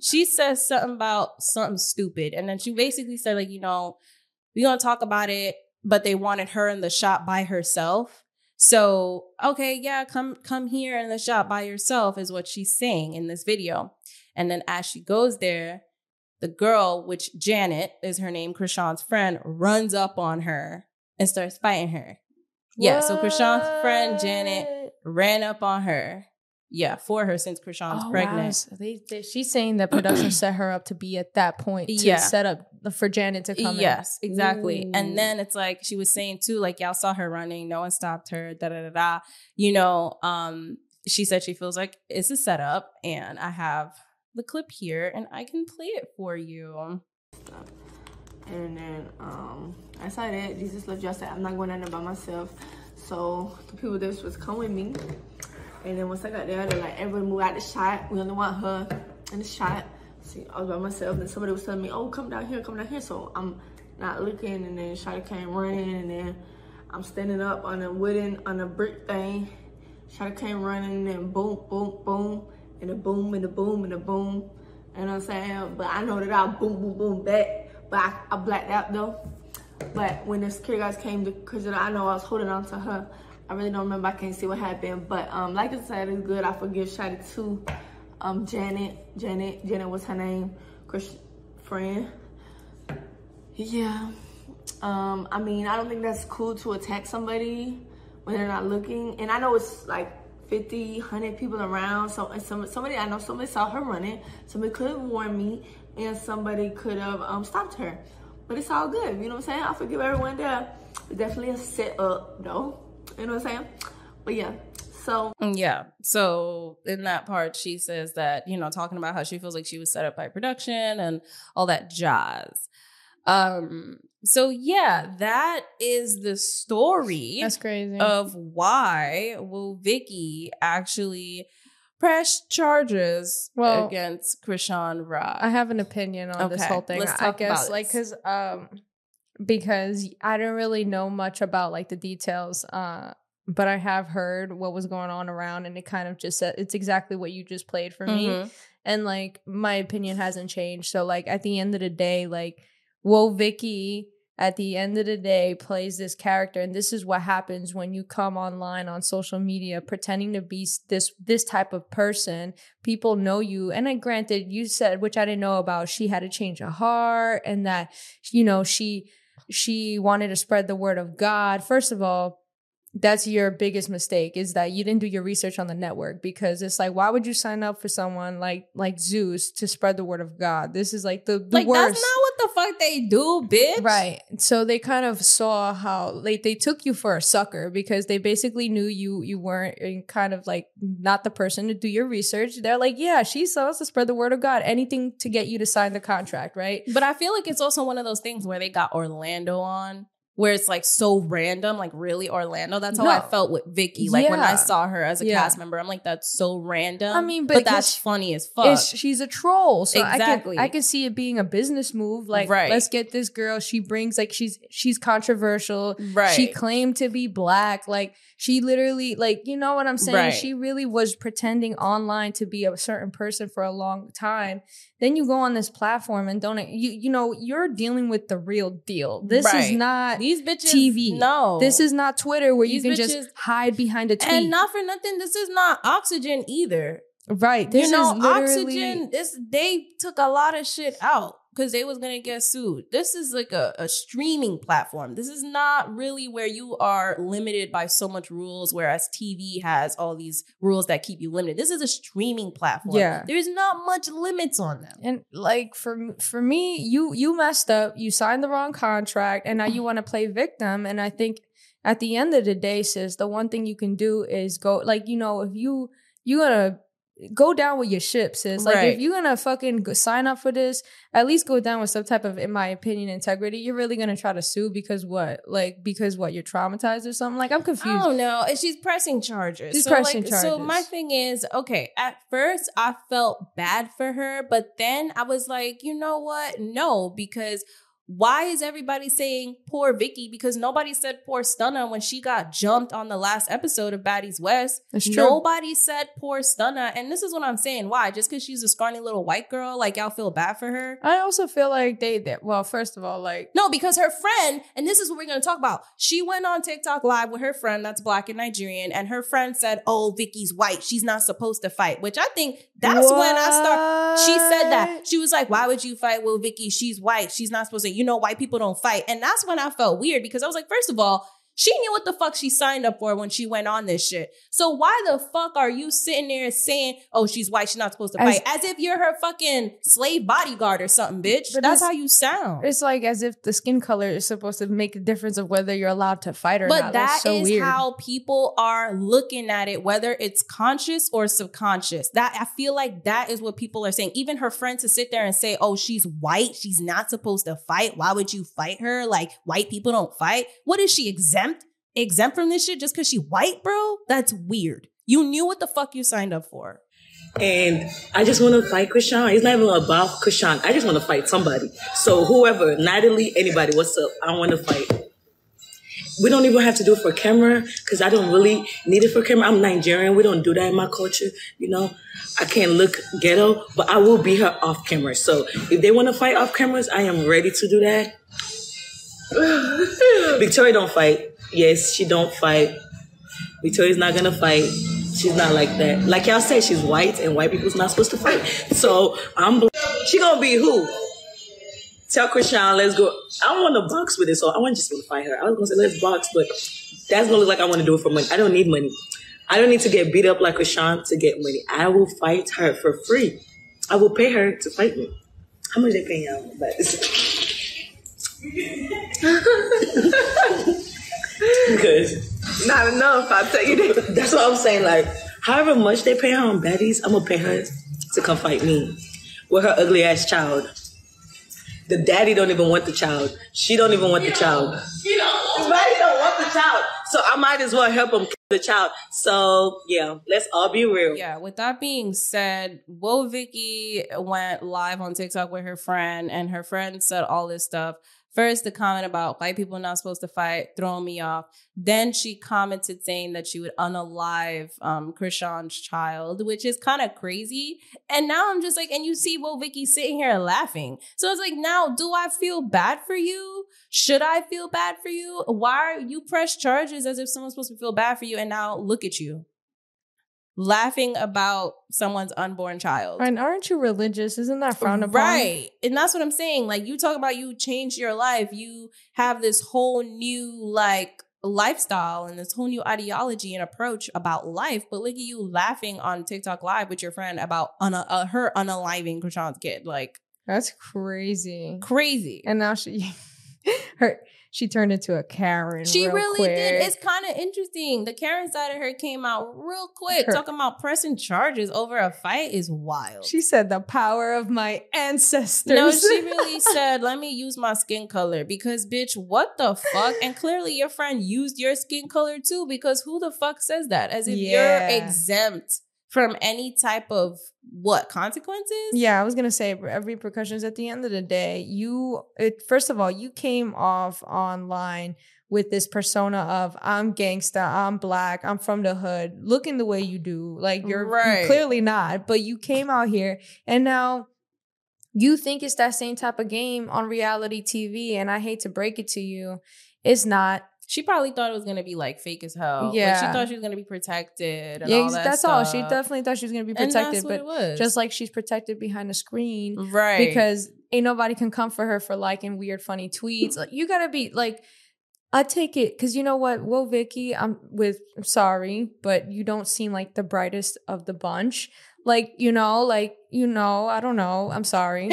She says something about something stupid. And then she basically said, like, you know, we're going to talk about it, but they wanted her in the shop by herself. So, okay, yeah, come here in the shop by yourself is what she's saying in this video. And then as she goes there, the girl, which Janet is her name, Chrisean's friend, runs up on her and starts fighting her. Yeah, so Chrisean's friend, Janet, ran up on her. Yeah, for her since Chrisean's pregnant. Wow. So she's saying that production set her up to be at that point to set up for Janet to come in. Yes, exactly. Ooh. And then it's like she was saying too, like, y'all saw her running. No one stopped her. Da-da-da-da. You know, she said she feels like it's a setup and I have the clip here and I can play it for you. And then I said that Jesus loved you. I said, I'm not going out there by myself. So the people that was coming with me. And then once I got there, they're like, everyone move out the shot. We only want her in the shot. See, I was by myself, and somebody was telling me, oh, come down here, come down here. So I'm not looking, and then Shawty came running, and then I'm standing up on a brick thing. Shawty came running, and then boom, boom, boom, and a boom, and a boom, and a boom. You know what I'm saying? But I know that I boom, boom, boom back. But I blacked out, though. But when the security guys came to Chrisean, I know I was holding on to her. I really don't remember. I can't see what happened. But like I said, it's good. I forgive Shawty too. Janet was her name. Chrisean friend. Yeah. I mean, I don't think that's cool to attack somebody when they're not looking. And I know it's like 50, 100 people around. So and somebody I know, somebody saw her running. Somebody could have warned me, and somebody could have stopped her. But it's all good. You know what I'm saying? I forgive everyone there. It's definitely a set up though. You know what I'm saying? But yeah, so. Yeah, so in that part, she says that, you know, talking about how she feels like she was set up by production and all that jazz. So yeah, that is the story. That's crazy. Of why Woah Vicky actually pressed charges against Chrisean Rock. I have an opinion on this whole thing. Let's talk about it. Like, because I didn't really know much about like the details, but I have heard what was going on around, and it kind of just said it's exactly what you just played for me. And like my opinion hasn't changed. So like at the end of the day, like Woah Vicky at the end of the day plays this character, and this is what happens when you come online on social media pretending to be this type of person. People know you, and granted, you said, which I didn't know about, she had a change of heart and that, you know, she wanted to spread the word of God. First of all, that's your biggest mistake, is that you didn't do your research on the network, because it's like, why would you sign up for someone like Zeus to spread the word of God? This is like the worst. That's not what the fuck they do, bitch. Right. So they kind of saw how they took you for a sucker, because they basically knew you weren't kind of like not the person to do your research. They're like, yeah, she's supposed to spread the word of God. Anything to get you to sign the contract, right? But I feel like it's also one of those things where they got Orlando on. Where it's like so random, like really Orlando. That's how I felt with Vicky. Like when I saw her as a cast member, I'm like, that's so random. I mean, but that's funny as fuck. She's a troll. So exactly. I can see it being a business move. Like, let's get this girl. She brings like she's controversial. Right. She claimed to be black. Like she literally, like, you know what I'm saying? Right. She really was pretending online to be a certain person for a long time. Then you go on this platform and don't you know you're dealing with the real deal. This is not. These bitches, TV. No. This is not Twitter where you can just hide behind a tweet. And not for nothing, this is not Oxygen either. Right. This is Oxygen, they took a lot of shit out because they was going to get sued. This is like a streaming platform. This is not really where you are limited by so much rules, whereas TV has all these rules that keep you limited. This is a streaming platform. Yeah. There's not much limits on them. And like for me, you messed up. You signed the wrong contract, and now you want to play victim. And I think at the end of the day, sis, the one thing you can do is go, like, you know, if you're going to go down with your ship, sis. Like, if you're gonna fucking sign up for this, at least go down with some type of, in my opinion, integrity. You're really gonna try to sue because what? Like, because what? You're traumatized or something? Like, I'm confused. I don't know. She's pressing charges. So my thing is, okay, at first I felt bad for her, but then I was like, you know what? No, because Why is everybody saying poor Vicky? Because nobody said poor Stunna when she got jumped on the last episode of Baddies West. That's true. Nobody said poor Stunna. And this is what I'm saying. Why? Just because she's a scrawny little white girl, like y'all feel bad for her? I also feel like they did. Well, first of all, like... No, because her friend, and this is what we're going to talk about. She went on TikTok Live with her friend that's black and Nigerian. And her friend said, oh, Vicky's white. She's not supposed to fight. Which I think that's what? When I start... She said that. She was like, why would you fight with Vicky? She's white. She's not supposed to... You know, white people don't fight. And that's when I felt weird because I was like, first of all, she knew what the fuck she signed up for when she went on this shit. So why the fuck are you sitting there saying, oh, she's white, she's not supposed to fight? As if you're her fucking slave bodyguard or something, bitch. That's how you sound. It's like as if the skin color is supposed to make a difference of whether you're allowed to fight or not. But that is how people are looking at it, whether it's conscious or subconscious. That I feel like that is what people are saying. Even her friend to sit there and say, oh, she's white, she's not supposed to fight. Why would you fight her? Like, white people don't fight. What is she exempt from this shit just because she white, bro? That's weird. You knew what the fuck you signed up for. And I just want to fight Chrisean. It's not even about Chrisean. I just want to fight somebody. So whoever, Natalie, anybody, what's up? I want to fight. We don't even have to do it for camera because I don't really need it for camera. I'm Nigerian. We don't do that in my culture. You know, I can't look ghetto, but I will be her off camera. So if they want to fight off cameras, I am ready to do that. Victoria don't fight. Yes, she don't fight. Victoria's not gonna fight. She's not like that. Like y'all said, she's white and white people's not supposed to fight. So I'm black. She gonna be who? Tell Chrisean, let's go. I don't wanna box with it, so I wanna just fight her. I was gonna say let's box, but that's gonna look like I wanna do it for money. I don't need money. I don't need to get beat up like Chrisean to get money. I will fight her for free. I will pay her to fight me. How much they paying y'all about this? Because not enough, I'll tell you that. That's what I'm saying. Like, however much they pay her on Baddies, I'm gonna pay her to come fight me with her ugly ass child. The daddy don't even want the child. She don't even want the child. She don't. Daddy don't want the child. So I might as well help him kill the child. So yeah, let's all be real. Yeah. With that being said, Woah Vicky went live on TikTok with her friend, and her friend said all this stuff. First, the comment about white people not supposed to fight, throwing me off. Then she commented saying that she would unalive Chrisean's child, which is kind of crazy. And now I'm just like, and you see Woah Vicky sitting here laughing. So it's like, now, do I feel bad for you? Should I feel bad for you? Why are you press charges as if someone's supposed to feel bad for you? And now look at you. Laughing about someone's unborn child. And aren't you religious? Isn't that frowned upon? Right. And that's what I'm saying. Like, you talk about you changed your life. You have this whole new, like, lifestyle and this whole new ideology and approach about life. But look at you laughing on TikTok Live with your friend about her unaliving Chrisean's kid. Like, that's crazy. Crazy. And now she... She turned into a Karen. She really did. It's kind of interesting. The Karen side of her came out real quick. Talking about pressing charges over a fight is wild. She said the power of my ancestors. No, she really said, let me use my skin color because, bitch, what the fuck? And clearly your friend used your skin color too because who the fuck says that? As if you're exempt from any type of what consequences? Yeah, I was gonna say repercussions. At the end of the day, first of all, you came off online with this persona of I'm gangsta, I'm black, I'm from the hood, looking the way you do. Like you're clearly not, but you came out here and now you think it's that same type of game on reality TV. And I hate to break it to you, it's not. She probably thought it was going to be, like, fake as hell. Yeah. Like, she thought she was going to be protected and all that that's stuff. All. She definitely thought she was going to be protected. And that's what it was. Just like she's protected behind the screen. Right. Because ain't nobody can come for her for liking weird, funny tweets. Like, you got to be, like... I take it because you know what, Woah Vicky, I'm sorry, but you don't seem like the brightest of the bunch. Like, you know, I don't know. I'm sorry.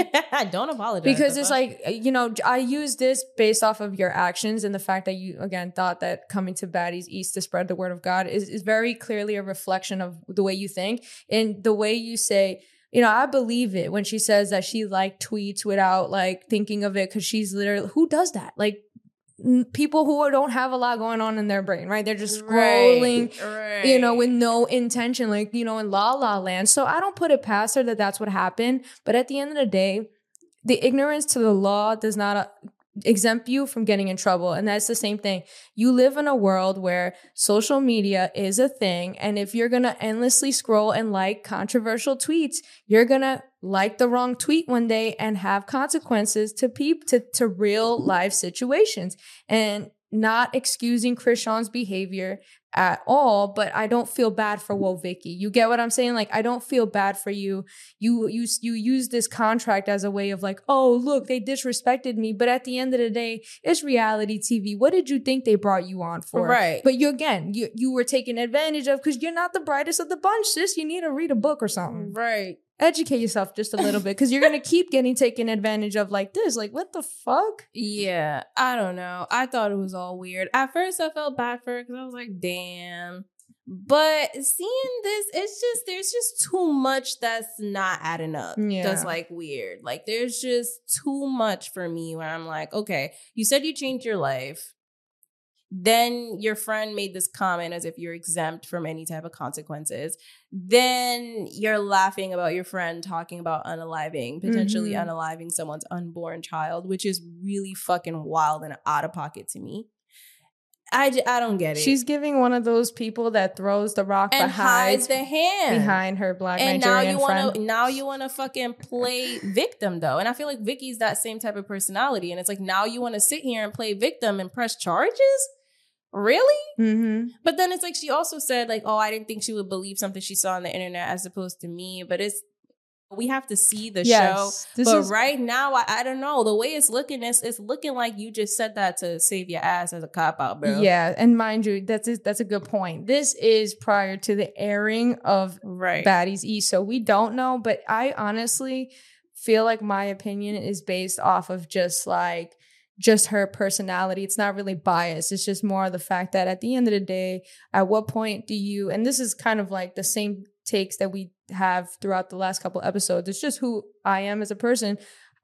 Don't apologize. Because it's like, you know, I use this based off of your actions and the fact that you, again, thought that coming to Baddies East to spread the word of God is very clearly a reflection of the way you think and the way you say, you know, I believe it when she says that she liked tweets without like thinking of it because she's literally, who does that? Like, people who don't have a lot going on in their brain, right? They're just scrolling, you know, with no intention, like, you know, in La La Land. So I don't put it past her that's what happened. But at the end of the day, the ignorance to the law does not exempt you from getting in trouble. And that's the same thing. You live in a world where social media is a thing. And if you're going to endlessly scroll and like controversial tweets, you're going to like the wrong tweet one day and have consequences to real life situations. And not excusing Chrisean's behavior at all, but I don't feel bad for Woah Vicky. You get what I'm saying? Like, I don't feel bad for you. You use this contract as a way of like, oh, look, they disrespected me. But at the end of the day, it's reality TV. What did you think they brought you on for? Right. But you, again, you were taken advantage of because you're not the brightest of the bunch, sis. You need to read a book or something. Right. Educate yourself just a little bit, because you're going to keep getting taken advantage of like this. Like, what the fuck? Yeah, I don't know. I thought it was all weird. At first, I felt bad for her because I was like, damn. But seeing this, it's just, there's just too much that's not adding up. Yeah. That's like weird. Like, there's just too much for me where I'm like, okay, you said you changed your life. Then your friend made this comment as if you're exempt from any type of consequences. Then you're laughing about your friend talking about unaliving, potentially unaliving someone's unborn child, which is really fucking wild and out of pocket to me. I don't get it. She's giving one of those people that throws the rock and hides the hand behind her black and Nigerian friend. And now you want to fucking play victim, though. And I feel like Vicky's that same type of personality. And it's like, now you want to sit here and play victim and press charges? Really? Mm-hmm. But then it's like she also said, like, oh, I didn't think she would believe something she saw on the internet as opposed to me. But it's, we have to see the show. But right now, I don't know. The way it's looking, it's looking like you just said that to save your ass as a cop-out, bro. Yeah, and mind you, that's a good point. This is prior to the airing of Baddies East, so we don't know. But I honestly feel like my opinion is based off of just her personality. It's not really biased. It's just more the fact that at the end of the day, at what point do you, and this is kind of like the same takes that we have throughout the last couple episodes. It's just who I am as a person.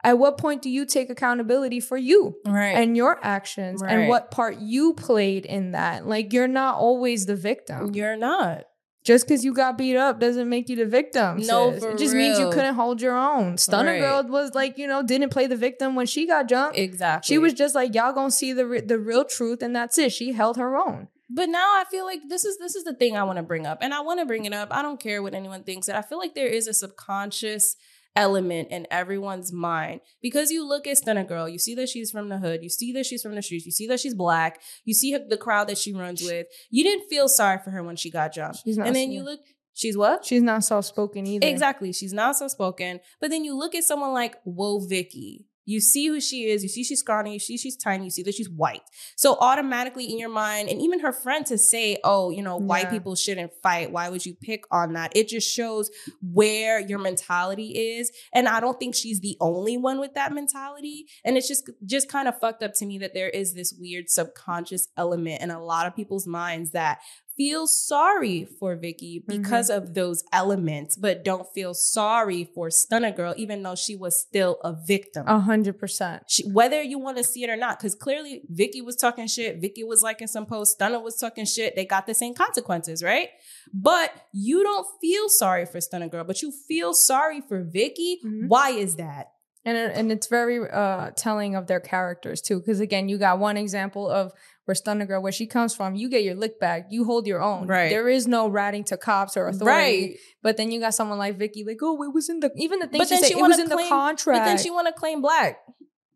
At what point do you take accountability for you and your actions and what part you played in that? Like, you're not always the victim. You're not. Just because you got beat up doesn't make you the victim. No, for real. It just means you couldn't hold your own. Stunna Girl was like, you know, didn't play the victim when she got jumped. Exactly. She was just like, y'all gonna see the real truth, and that's it. She held her own. But now I feel like this is the thing I want to bring up. And I want to bring it up. I don't care what anyone thinks. I feel like there is a subconscious element in everyone's mind. Because you look at Stunna Girl, you see that she's from the hood, you see that she's from the streets, you see that she's black, you see the crowd that she runs with. You didn't feel sorry for her when she got jumped. And then you look... She's what? She's not soft-spoken either. Exactly. She's not soft-spoken. But then you look at someone like Woah Vicky. You see who she is. You see she's scrawny. You see she's tiny. You see that she's white. So automatically in your mind, and even her friend to say, oh, you know, white people shouldn't fight. Why would you pick on that? It just shows where your mentality is. And I don't think she's the only one with that mentality. And it's just kind of fucked up to me that there is this weird subconscious element in a lot of people's minds that feel sorry for Vicky because of those elements, but don't feel sorry for Stunna Girl, even though she was still a victim. 100%. Whether you want to see it or not, because clearly Vicky was talking shit. Vicky was liking some posts. Stunna was talking shit. They got the same consequences, right? But you don't feel sorry for Stunna Girl, but you feel sorry for Vicky. Why is that? And it's very telling of their characters, too, because, again, you got one example of where Stunna Girl, where she comes from, you get your lick back, you hold your own. Right. There is no ratting to cops or authority. Right. But then you got someone like Vicky, like, oh, it was in the, even the thing she said, it was in the contract. But then she want to claim black.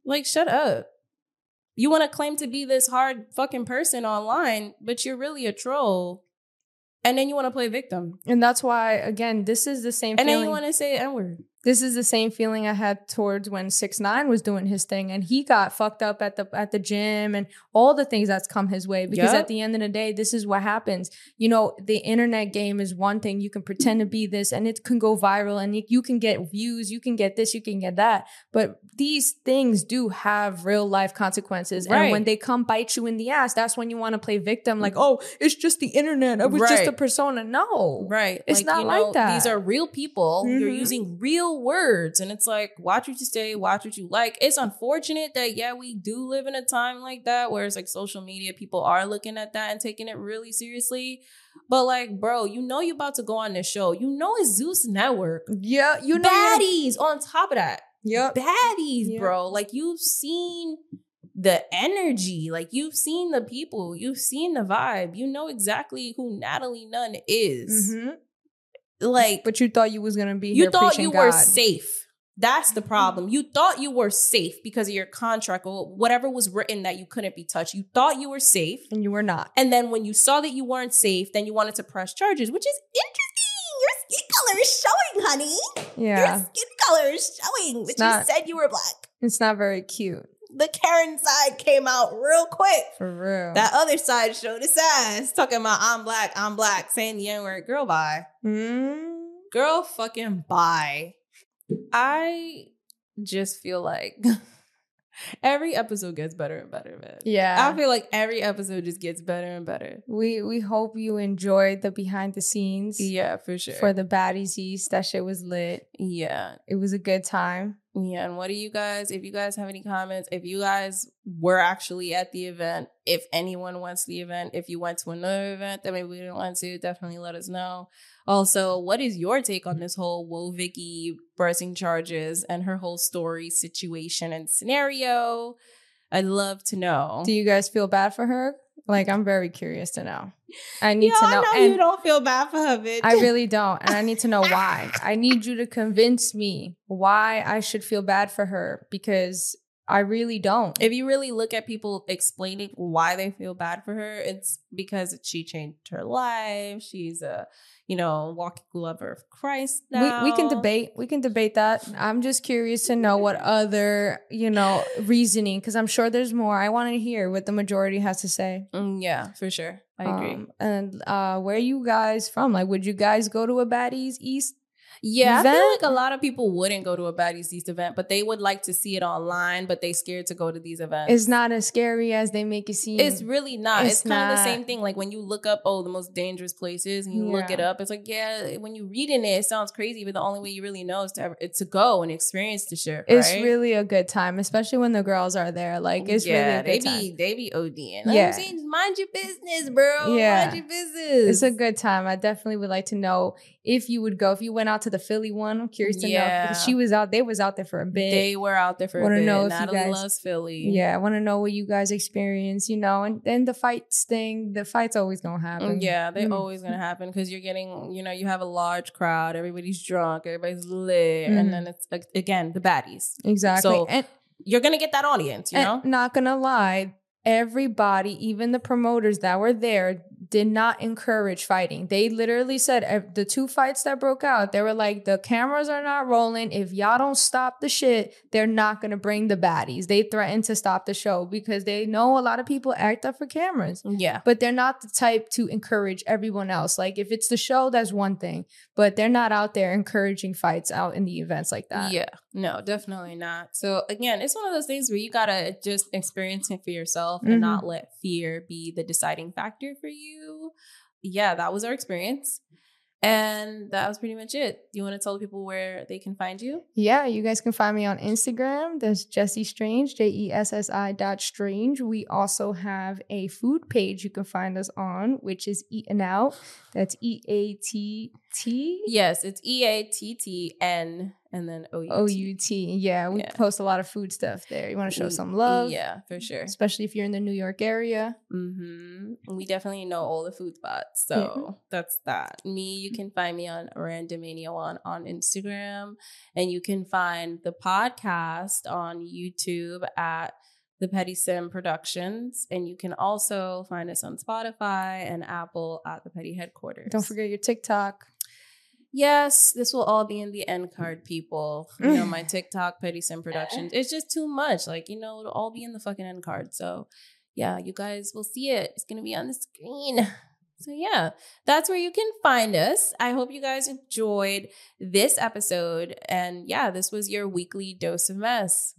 Like, shut up. You want to claim to be this hard fucking person online, but you're really a troll. And then you want to play victim. And that's why, again, this is the same feeling. And then you want to say N-word. This is the same feeling I had towards when 6ix9ine was doing his thing and he got fucked up at the gym and all the things that's come his way. Because at the end of the day, this is what happens. You know, the internet game is one thing. You can pretend to be this and it can go viral and you can get views. You can get this, you can get that. But these things do have real life consequences. Right. And when they come bite you in the ass, that's when you want to play victim. Like, oh, it's just the internet. It was just a persona. No. Right. It's like, not like that. These are real people. You're using real words, and it's like, watch what you say, watch what you like. It's unfortunate that we do live in a time like that where it's like social media, people are looking at that and taking it really seriously. But like, bro, you know you're about to go on this show, you know it's Zeus Network, you know, baddies on top of that, baddies, bro. Like, you've seen the energy. Like, you've seen the people, you've seen the vibe, you know exactly who Natalie Nunn is. Mm-hmm. Like, but you thought you was gonna be here preaching God. You thought you were safe. That's the problem. You thought you were safe because of your contract or whatever was written that you couldn't be touched. You thought you were safe, and you were not. And then when you saw that you weren't safe, then you wanted to press charges, which is interesting. Your skin color is showing, honey. Yeah, your skin color is showing, but you said you were black. It's not very cute. The Karen side came out real quick. For real. That other side showed its ass. Talking about I'm black, saying the N-word. Girl, bye. Mm. Girl, fucking bye. I just feel like every episode gets better and better, man. Yeah. I feel like every episode just gets better and better. We hope you enjoyed the behind the scenes. Yeah, for sure. For the Baddies East. That shit was lit. Yeah. It was a good time. Yeah, and what do you guys, if you guys have any comments, if you guys were actually at the event, if anyone went to the event, if you went to another event that maybe we didn't want to, definitely let us know. Also, what is your take on this whole Woah Vicky pressing charges and her whole story, situation, and scenario? I'd love to know. Do you guys feel bad for her? Like, I'm very curious to know. I need to know. I know you don't feel bad for her, bitch. I really don't. And I need to know why. I need you to convince me why I should feel bad for her, because I really don't. If you really look at people explaining why they feel bad for her, it's because she changed her life. She's a, you know, walking lover of Christ now. We can debate. We can debate that. I'm just curious to know what other, you know, reasoning, because I'm sure there's more. I want to hear what the majority has to say. Yeah, for sure. I agree. And where are you guys from? Like, would you guys go to a Baddies East? Yeah, event? I feel like a lot of people wouldn't go to a Baddies East event, but they would like to see it online, but they scared to go to these events. It's not as scary as they make it seem. It's really not. It's kind of the same thing. Like, when you look up, oh, the most dangerous places, and you look it up, it's like, yeah, when you read in it, it sounds crazy, but the only way you really know is to go and experience the shit, right? It's really a good time, especially when the girls are there. Like, it's really a good time. They be ODing. Like, I'm saying, mind your business, bro. Yeah. Mind your business. It's a good time. I definitely would like to know if you would go. If you went out to the Philly one, I'm curious to know, because she was out. They was out there for a bit. They were out there for a bit. Know if Natalie loves Philly. Yeah, I want to know what you guys experience, you know, and then the fights thing. The fight's always gonna happen. Yeah, they always gonna happen, because you're getting, you know, you have a large crowd. Everybody's drunk. Everybody's lit, and then it's again the baddies. Exactly. So and you're gonna get that audience. You know, not gonna lie. Everybody, even the promoters that were there, did not encourage fighting. They literally said the two fights that broke out, they were like, the cameras are not rolling. If y'all don't stop the shit, they're not going to bring the baddies. They threatened to stop the show because they know a lot of people act up for cameras. Yeah. But they're not the type to encourage everyone else. Like, if it's the show, that's one thing, but they're not out there encouraging fights out in the events like that. Yeah. No, definitely not. So again, it's one of those things where you got to just experience it for yourself. And not let fear be the deciding factor for you. Yeah, that was our experience. And that was pretty much it. You want to tell people where they can find you? Yeah, you guys can find me on Instagram. That's Jesse Strange, JESSI.Strange. We also have a food page you can find us on, which is Eatin' Out. That's EATT. Yes, it's EATTN. And then OUT. Yeah, we post a lot of food stuff there. You want to show some love? Yeah, for sure. Especially if you're in the New York area. Mm-hmm. We definitely know all the food spots. So that's that. Me, you can find me on Randomania1 on Instagram. And you can find the podcast on YouTube at The Petty Sim Productions, and you can also find us on Spotify and Apple at The Petty Headquarters. Don't forget your TikTok. Yes, this will all be in the end card, people. You know, my TikTok, Petty Sim Productions. It's just too much. Like, you know, it'll all be in the fucking end card. So, yeah, you guys will see it. It's going to be on the screen. So, yeah, that's where you can find us. I hope you guys enjoyed this episode. And, yeah, this was your weekly dose of mess.